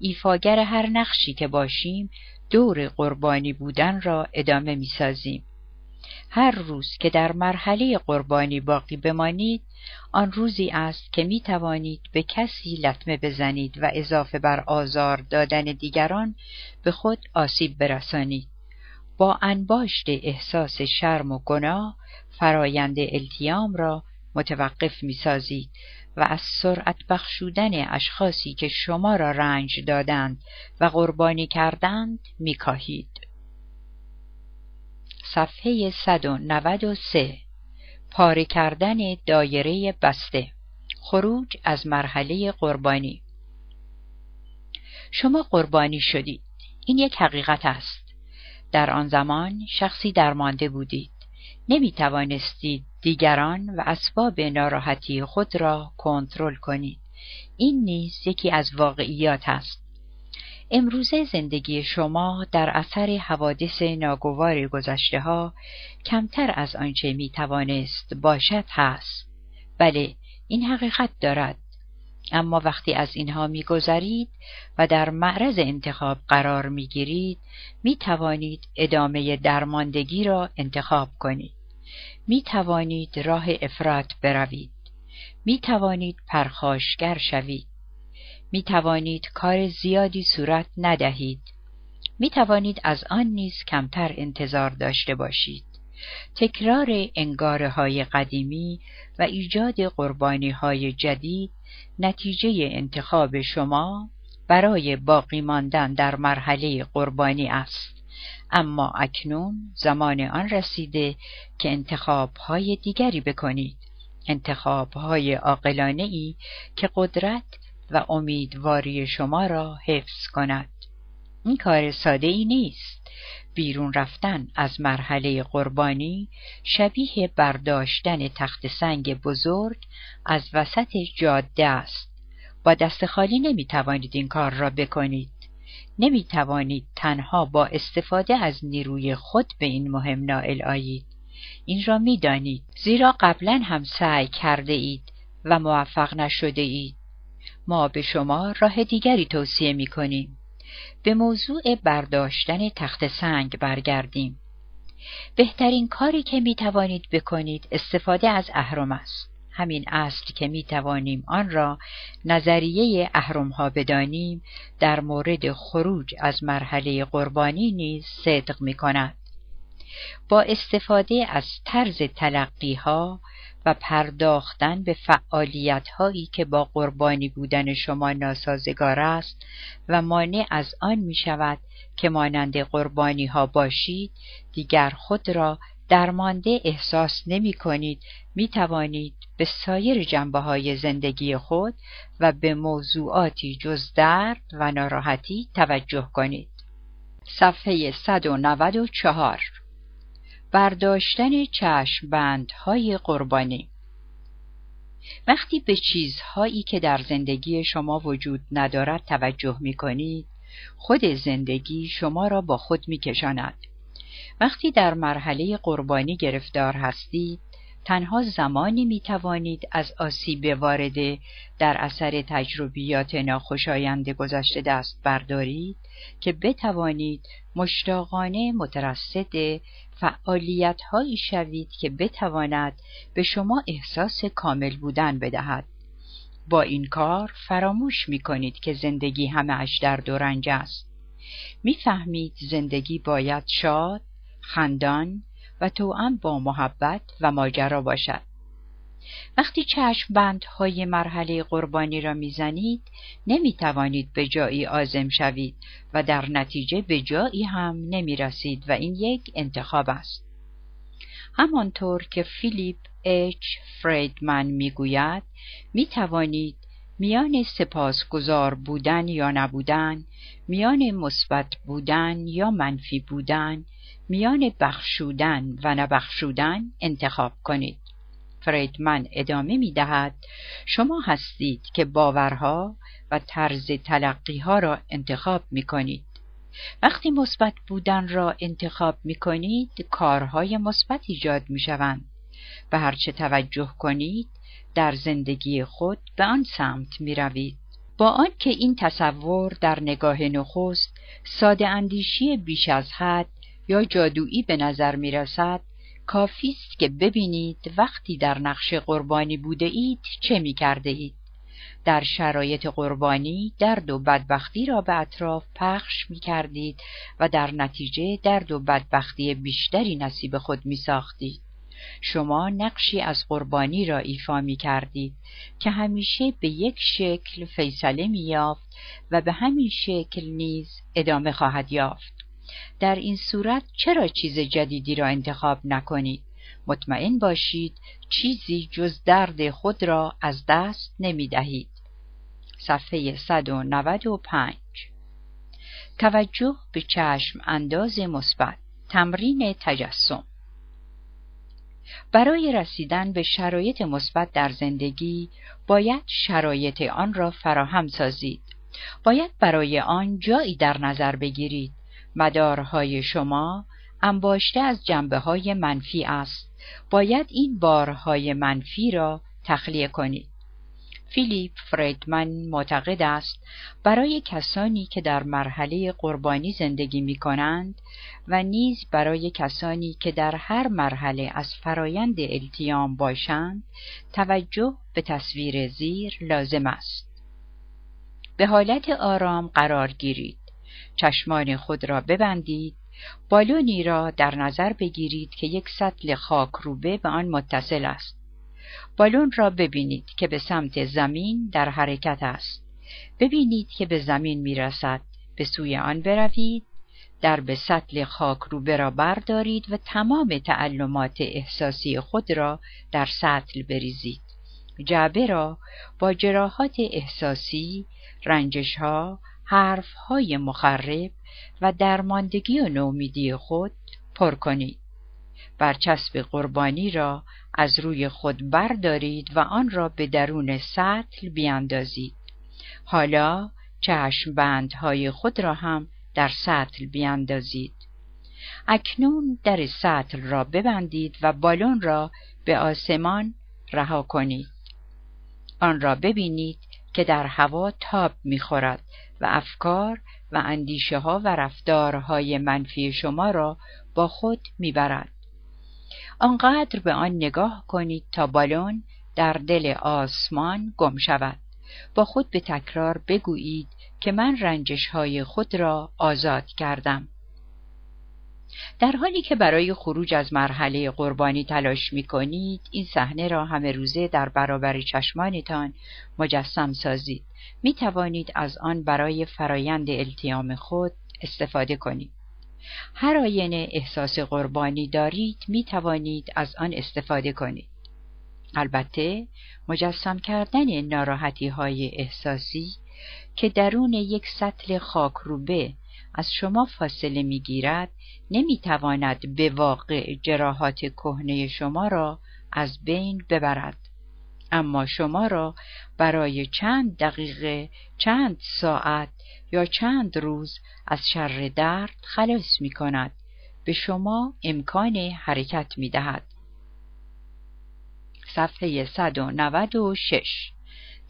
ایفاگر هر نقشی که باشیم، دور قربانی بودن را ادامه می‌سازیم. هر روز که در مرحله قربانی باقی بمانید، آن روزی است که می توانید به کسی لطمه بزنید و اضافه بر آزار دادن دیگران به خود آسیب برسانید. با انباشت احساس شرم و گناه، فرایند التیام را متوقف می سازید و از سرعت بخشودن اشخاصی که شما را رنج دادند و قربانی کردند می کاهید. صفحه 193. پاره کردن دایره بسته. خروج از مرحله قربانی. شما قربانی شدید. این یک حقیقت است. در آن زمان شخصی درمانده بودید. نمی توانستید دیگران و اسباب ناراحتی خود را کنترل کنید. این نیز یکی از واقعیات است. امروزه زندگی شما در اثر حوادث ناگوار گذشته ها کمتر از آنچه می توانست باشد هست. بله، این حقیقت دارد. اما وقتی از اینها می گذرید و در معرض انتخاب قرار می گیرید، می توانید ادامه درماندگی را انتخاب کنید. می توانید راه افراط بروید. می توانید پرخاشگر شوید. می توانید کار زیادی صورت ندهید. می توانید از آن نیز کمتر انتظار داشته باشید. تکرار انگاره‌های قدیمی و ایجاد قربانی‌های جدید نتیجه انتخاب شما برای باقی ماندن در مرحله قربانی است. اما اکنون زمان آن رسیده که انتخاب‌های دیگری بکنید. انتخاب‌های عاقلانه‌ای که قدرت و امیدواری شما را حفظ کند. این کار ساده ای نیست. بیرون رفتن از مرحله قربانی شبیه برداشتن تخت سنگ بزرگ از وسط جاده است. با دست خالی نمی توانید این کار را بکنید. نمی توانید تنها با استفاده از نیروی خود به این مهم نائل آیید. این را می دانید، زیرا قبلا هم سعی کرده اید و موفق نشده اید. ما به شما راه دیگری توصیه می کنیم. به موضوع برداشتن تخت سنگ برگردیم. بهترین کاری که می توانید بکنید استفاده از اهرم است. همین اصل که می توانیم آن را نظریه اهرم ها بدانیم، در مورد خروج از مرحله قربانی نیز صدق می کند. با استفاده از طرز تلقی ها و پرداختن به فعالیت هایی که با قربانی بودن شما ناسازگار است و مانع از آن می شود که مانند قربانی ها باشید، دیگر خود را درمانده احساس نمی کنید. می توانید به سایر جنبه های زندگی خود و به موضوعاتی جز درد و ناراحتی توجه کنید. صفحه 194. برداشتن چشم‌بندهای قربانی. وقتی به چیزهایی که در زندگی شما وجود ندارد توجه می کنید، خود زندگی شما را با خود می کشاند. وقتی در مرحله قربانی گرفتار هستید، تنها زمانی می توانید از آسیب وارده در اثر تجربیات ناخوشایند گذشته دست بردارید که بتوانید مشتاقانه مترصد فعالیت هایی شوید که بتواند به شما احساس کامل بودن بدهد. با این کار فراموش می کنید که زندگی همه‌اش درد و رنج است. می فهمید زندگی باید شاد، خندان و توأم با محبت و ماجرا باشد. وقتی چشم‌بندهای مرحله قربانی را میزنید، نمیتوانید به جایی عازم شوید و در نتیجه به جایی هم نمیرسید و این یک انتخاب است. همانطور که فیلیپ اچ فریدمن میگوید، میتوانید میان سپاسگزار بودن یا نبودن، میان مثبت بودن یا منفی بودن، میان بخشودن و نبخشودن انتخاب کنید. فریدمن ادامه می دهد: شما هستید که باورها و طرز تلقیها را انتخاب می کنید. وقتی مثبت بودن را انتخاب می کنید، کارهای مثبت ایجاد می شوند. به هرچه توجه کنید، در زندگی خود به آن سمت می روید. با آنکه این تصور در نگاه نخست ساده اندیشی بیش از حد یا جادویی به نظر می رسد، کافی است که ببینید وقتی در نقش قربانی بوده اید چه می کرده اید. در شرایط قربانی درد و بدبختی را به اطراف پخش می کردید و در نتیجه درد و بدبختی بیشتری نصیب خود می ساختید. شما نقشی از قربانی را ایفا می کردید که همیشه به یک شکل فیصله می یافت و به همین شکل نیز ادامه خواهد یافت. در این صورت چرا چیز جدیدی را انتخاب نکنید؟ مطمئن باشید چیزی جز درد خود را از دست نمی دهید. صفحه 195. توجه به چشم انداز مثبت. تمرین تجسم. برای رسیدن به شرایط مثبت در زندگی باید شرایط آن را فراهم سازید. باید برای آن جایی در نظر بگیرید. مدارهای شما انباشته از جنبه‌های منفی است. باید این بارهای منفی را تخلیه کنید. فیلیپ فریدمن معتقد است برای کسانی که در مرحله قربانی زندگی می کنند و نیز برای کسانی که در هر مرحله از فرایند التیام باشند، توجه به تصویر زیر لازم است. به حالت آرام قرار گیرید. چشمان خود را ببندید. بالونی را در نظر بگیرید که یک سطل خاکروبه به آن متصل است. بالون را ببینید که به سمت زمین در حرکت است. ببینید که به زمین می رسد. به سوی آن بروید. درب سطل خاکروبه را بردارید و تمام تعلمات احساسی خود را در سطل بریزید. جعبه را با جراحات احساسی، رنجش‌ها، حرفهای مخرب و درماندگی و نومیدی خود پر کنید. برچسب قربانی را از روی خود بردارید و آن را به درون سطل بیاندازید. حالا چشم بندهای خود را هم در سطل بیاندازید. اکنون در سطل را ببندید و بالون را به آسمان رها کنید. آن را ببینید که در هوا تاب می‌خورد و افکار و اندیشه ها و رفتارهای منفی شما را با خود می‌برد. آنقدر به آن نگاه کنید تا بالون در دل آسمان گم شود. با خود به تکرار بگویید که من رنجش‌های خود را آزاد کردم. در حالی که برای خروج از مرحله قربانی تلاش می‌کنید، این صحنه را همه روزه در برابر چشمانتان مجسم سازید. می‌توانید از آن برای فرایند التیام خود استفاده کنید. هر آینه احساس قربانی دارید، می‌توانید از آن استفاده کنید. البته مجسم کردن ناراحتی‌های احساسی که درون یک سطل خاکروبه از شما فاصله می‌گیرد، نمی‌تواند به واقع جراحات کهنه شما را از بین ببرد، اما شما را برای چند دقیقه، چند ساعت یا چند روز از شر درد خلاص می‌کند، به شما امکان حرکت می‌دهد. صفحه 196.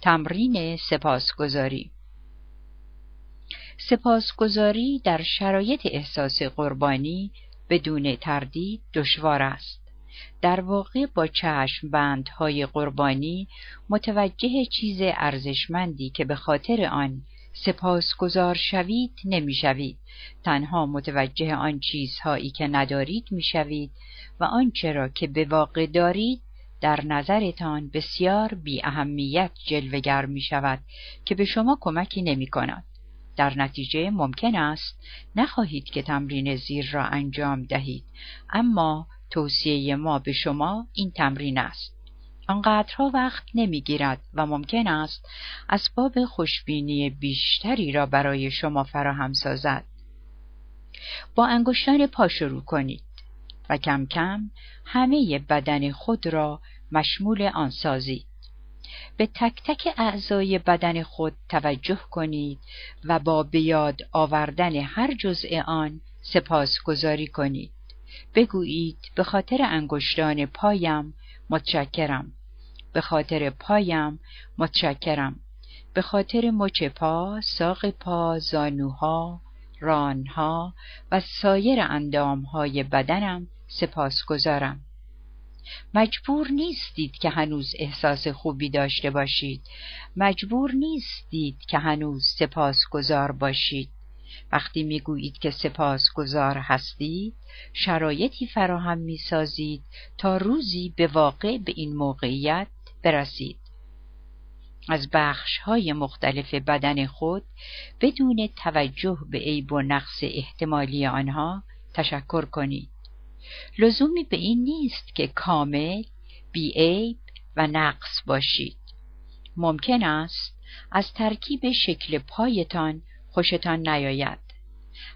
تمرین سپاسگزاری. سپاسگزاری در شرایط احساس قربانی بدون تردید دشوار است. در واقع با چشم بندهای قربانی متوجه چیز ارزشمندی که به خاطر آن سپاسگزار شوید نمی‌شوید، تنها متوجه آن چیزهایی که ندارید می‌شوید و آنچه را که به واقع دارید در نظرتان بسیار بی اهمیت جلوه‌گر می‌شود که به شما کمکی نمی‌کند. در نتیجه ممکن است نخواهید که تمرین زیر را انجام دهید، اما توصیه ما به شما این تمرین است. آنقدرها وقت نمی‌گیرد و ممکن است اسباب خوشبینی بیشتری را برای شما فراهم سازد. با انگشتان پا شروع کنید و کم کم همه بدن خود را مشمول آن سازید. به تک تک اعضای بدن خود توجه کنید و با بیاد آوردن هر جزء آن سپاسگزاری کنید. بگویید به خاطر انگشتان پایم متشکرم، به خاطر پایم متشکرم، به خاطر مچ پا، ساق پا، زانوها، رانها و سایر اندامهای بدنم سپاسگزارم. مجبور نیستید که هنوز احساس خوبی داشته باشید. مجبور نیستید که هنوز سپاسگزار باشید. وقتی میگویید که سپاسگزار هستید، شرایطی فراهم میسازید تا روزی به واقع به این موقعیت برسید. از بخش‌های مختلف بدن خود بدون توجه به عیب و نقص احتمالی آنها تشکر کنید. لزومی به این نیست که کامل، بی‌عیب و نقص باشید. ممکن است از ترکیب شکل پایتان خوشتان نیاید،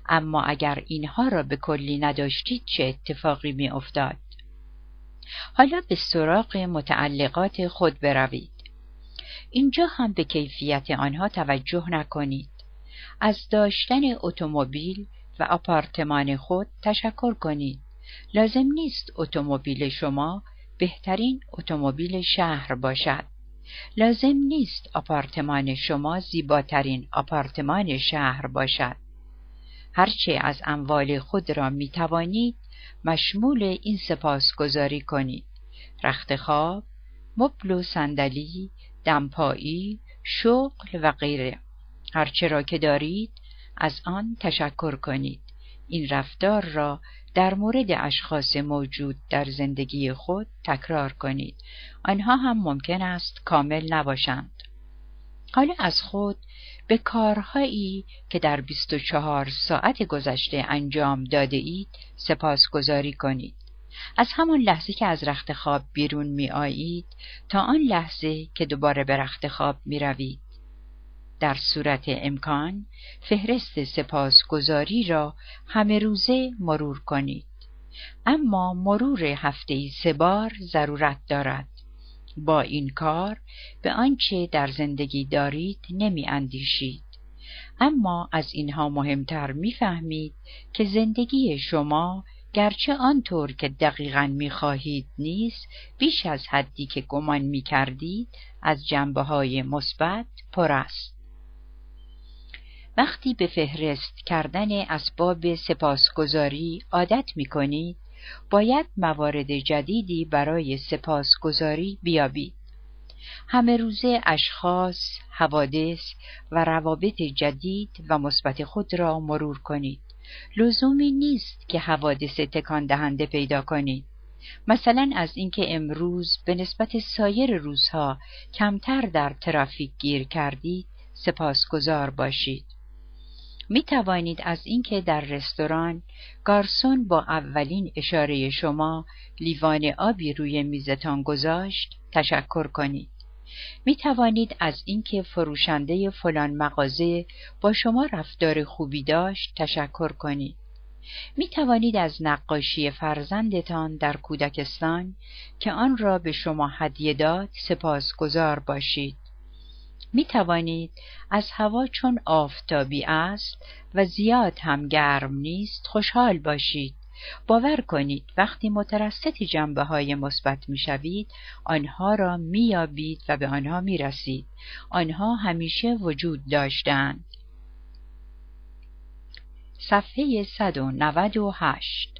اما اگر اینها را به کلی نداشتید چه اتفاقی می افتاد؟ حالا به سراغ متعلقات خود بروید. اینجا هم به کیفیت آنها توجه نکنید. از داشتن اتومبیل و آپارتمان خود تشکر کنید. لازم نیست اتومبیل شما بهترین اتومبیل شهر باشد. لازم نیست آپارتمان شما زیباترین آپارتمان شهر باشد. هرچه از اموال خود را می توانید مشمول این سپاسگزاری کنید. رخت خواب، مبل و صندلی، دمپایی، شغل و غیره. هرچه را که دارید از آن تشکر کنید. این رفتار را در مورد اشخاص موجود در زندگی خود تکرار کنید. آنها هم ممکن است کامل نباشند. حالا از خود به کارهایی که در 24 ساعت گذشته انجام داده اید سپاسگزاری کنید. از همان لحظه که از رخت خواب بیرون می آیید تا آن لحظه که دوباره به رخت خواب می روید. در صورت امکان فهرست سپاسگزاری را همه روزه مرور کنید. اما مرور هفته‌ای 3 بار ضرورت دارد. با این کار به آنچه در زندگی دارید نمی اندیشید. اما از اینها مهمتر می فهمید که زندگی شما گرچه آنطور که دقیقاً می خواهید نیست، بیش از حدی که گمان می کردید از جنبه‌های مثبت پر است. وقتی به فهرست کردن اسباب سپاسگزاری عادت می کنید، باید موارد جدیدی برای سپاسگزاری بیابید. همه روزه اشخاص، حوادث و روابط جدید و مثبت خود را مرور کنید. لزومی نیست که حوادث تکان دهنده پیدا کنید. مثلا از اینکه امروز به نسبت سایر روزها کمتر در ترافیک گیر کردید، سپاسگزار باشید. می توانید از اینکه در رستوران گارسون با اولین اشاره شما لیوان آبی روی میزتان گذاشت، تشکر کنید. می توانید از اینکه فروشنده فلان مغازه با شما رفتار خوبی داشت، تشکر کنید. می توانید از نقاشی فرزندتان در کودکستان که آن را به شما هدیه داد، سپاسگزار باشید. می توانید از هوا چون آفتابی است و زیاد هم گرم نیست خوشحال باشید. باور کنید وقتی مترصد جنبه‌های مثبت می‌شوید، آنها را می‌یابید و به آنها می‌رسید. آنها همیشه وجود داشتند. صفحه 198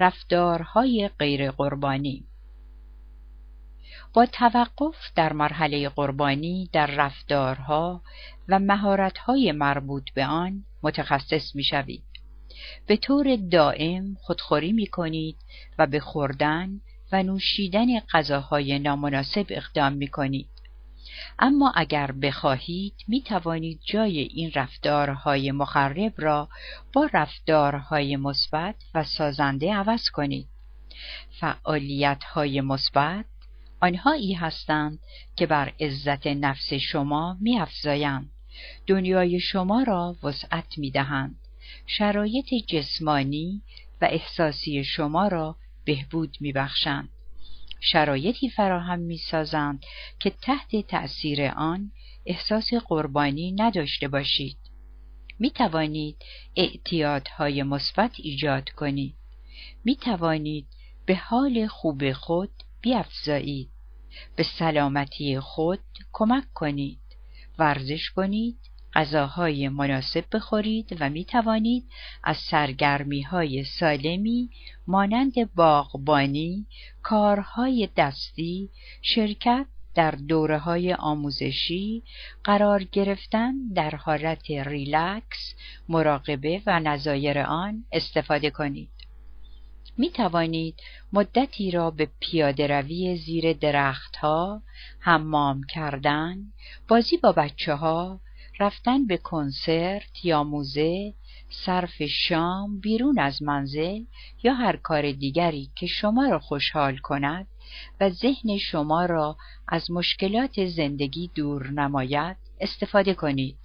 رفتارهای غیر قربانی. با توقف در مرحله قربانی در رفتارها و مهارت‌های مربوط به آن متخصص می‌شوید. به طور دائم خودخوری می کنید و به خوردن و نوشیدن غذاهای نامناسب اقدام می کنید. اما اگر بخواهید می توانید جای این رفتارهای مخرب را با رفتارهای مثبت و سازنده عوض کنید. فعالیت‌های مثبت آنهایی هستند که بر عزت نفس شما می افزایند، دنیای شما را وسعت می دهند، شرایط جسمانی و احساسی شما را بهبود می‌بخشند. شرایطی فراهم می‌سازند که تحت تأثیر آن احساس قربانی نداشته باشید. می‌توانید اعتیادهای مثبت ایجاد کنید. می‌توانید به حال خوب خود بیفزایید. به سلامتی خود کمک کنید. ورزش کنید. غذاهای مناسب بخورید و می توانید از سرگرمی‌های سالمی مانند باغبانی، کارهای دستی، شرکت در دوره‌های آموزشی، قرار گرفتن در حالت ریلکس، مراقبه و نظایر آن استفاده کنید. می توانید مدتی را به پیاده روی زیر درختها، حمام کردن، بازی با بچه‌ها، رفتن به کنسرت یا موزه، صرف شام بیرون از منزل یا هر کار دیگری که شما را خوشحال کند و ذهن شما را از مشکلات زندگی دور نماید استفاده کنید.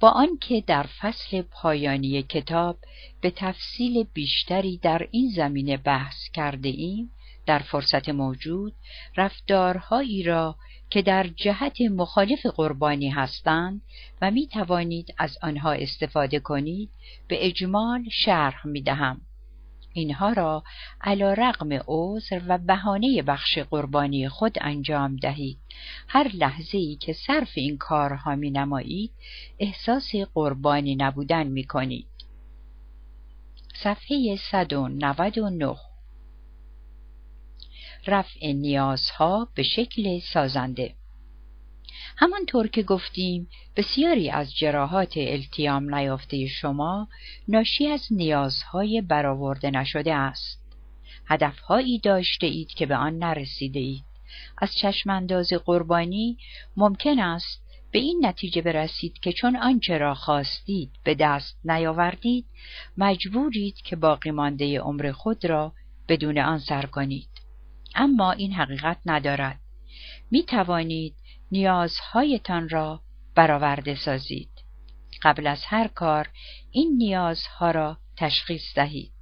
با آنکه در فصل پایانی کتاب به تفصیل بیشتری در این زمینه بحث کرده ایم، در فرصت موجود رفتارهایی را که در جهت مخالف قربانی هستند و می توانید از آنها استفاده کنید به اجمال شرح می دهم. اینها را علی‌رغم عذر و بهانه بخش قربانی خود انجام دهید. هر لحظه‌ای که صرف این کارها می نمایید احساس قربانی نبودن می کنید. صفحه 199 رفع نیازها به شکل سازنده. همانطور که گفتیم بسیاری از جراحات التیام نیافته شما ناشی از نیازهای برآورده نشده است. هدفهایی داشته اید که به آن نرسیده اید. از چشمانداز قربانی ممکن است به این نتیجه برسید که چون آنچه را خواستید به دست نیاوردید، مجبورید که باقی مانده عمر خود را بدون آن سر کنید. اما این حقیقت ندارد. می توانید نیازهایتان را برآورده سازید. قبل از هر کار این نیازها را تشخیص دهید.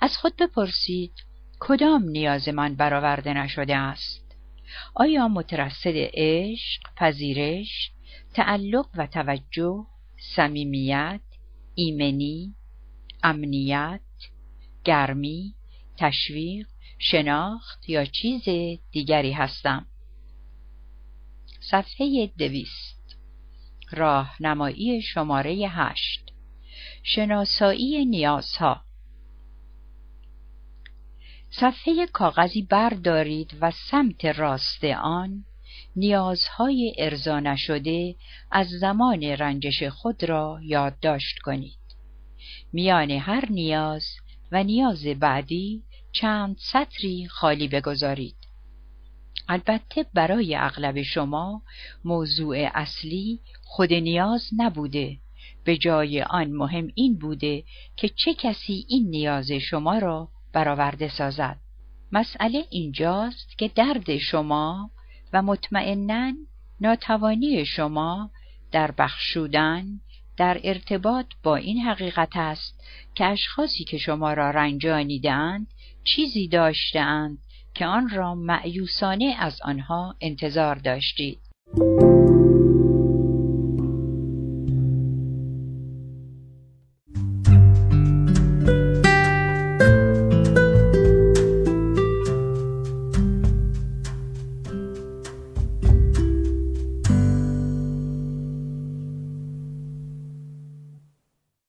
از خود بپرسید کدام نیاز من برآورده نشده است؟ آیا مترصد عشق، پذیرش، تعلق و توجه، صمیمیت، ایمنی، امنیت، گرمی، تشویق، شناخت یا چیز دیگری هستم؟ صفحه 200 راهنمایی شماره 8 شناسایی نیازها. صفحه کاغذی بردارید و سمت راست آن نیازهای ارضا نشده از زمان رنجش خود را یادداشت کنید. میان هر نیاز و نیاز بعدی چند سطری خالی بگذارید. البته برای اغلب شما موضوع اصلی خود نیاز نبوده، به جای آن مهم این بوده که چه کسی این نیاز شما را برآورده سازد. مسئله اینجاست که درد شما و مطمئناً ناتوانی شما در بخشودن در ارتباط با این حقیقت است که اشخاصی که شما را رنجانیده‌اند چیزی داشته‌اند که آن را مأیوسانه از آنها انتظار داشتید.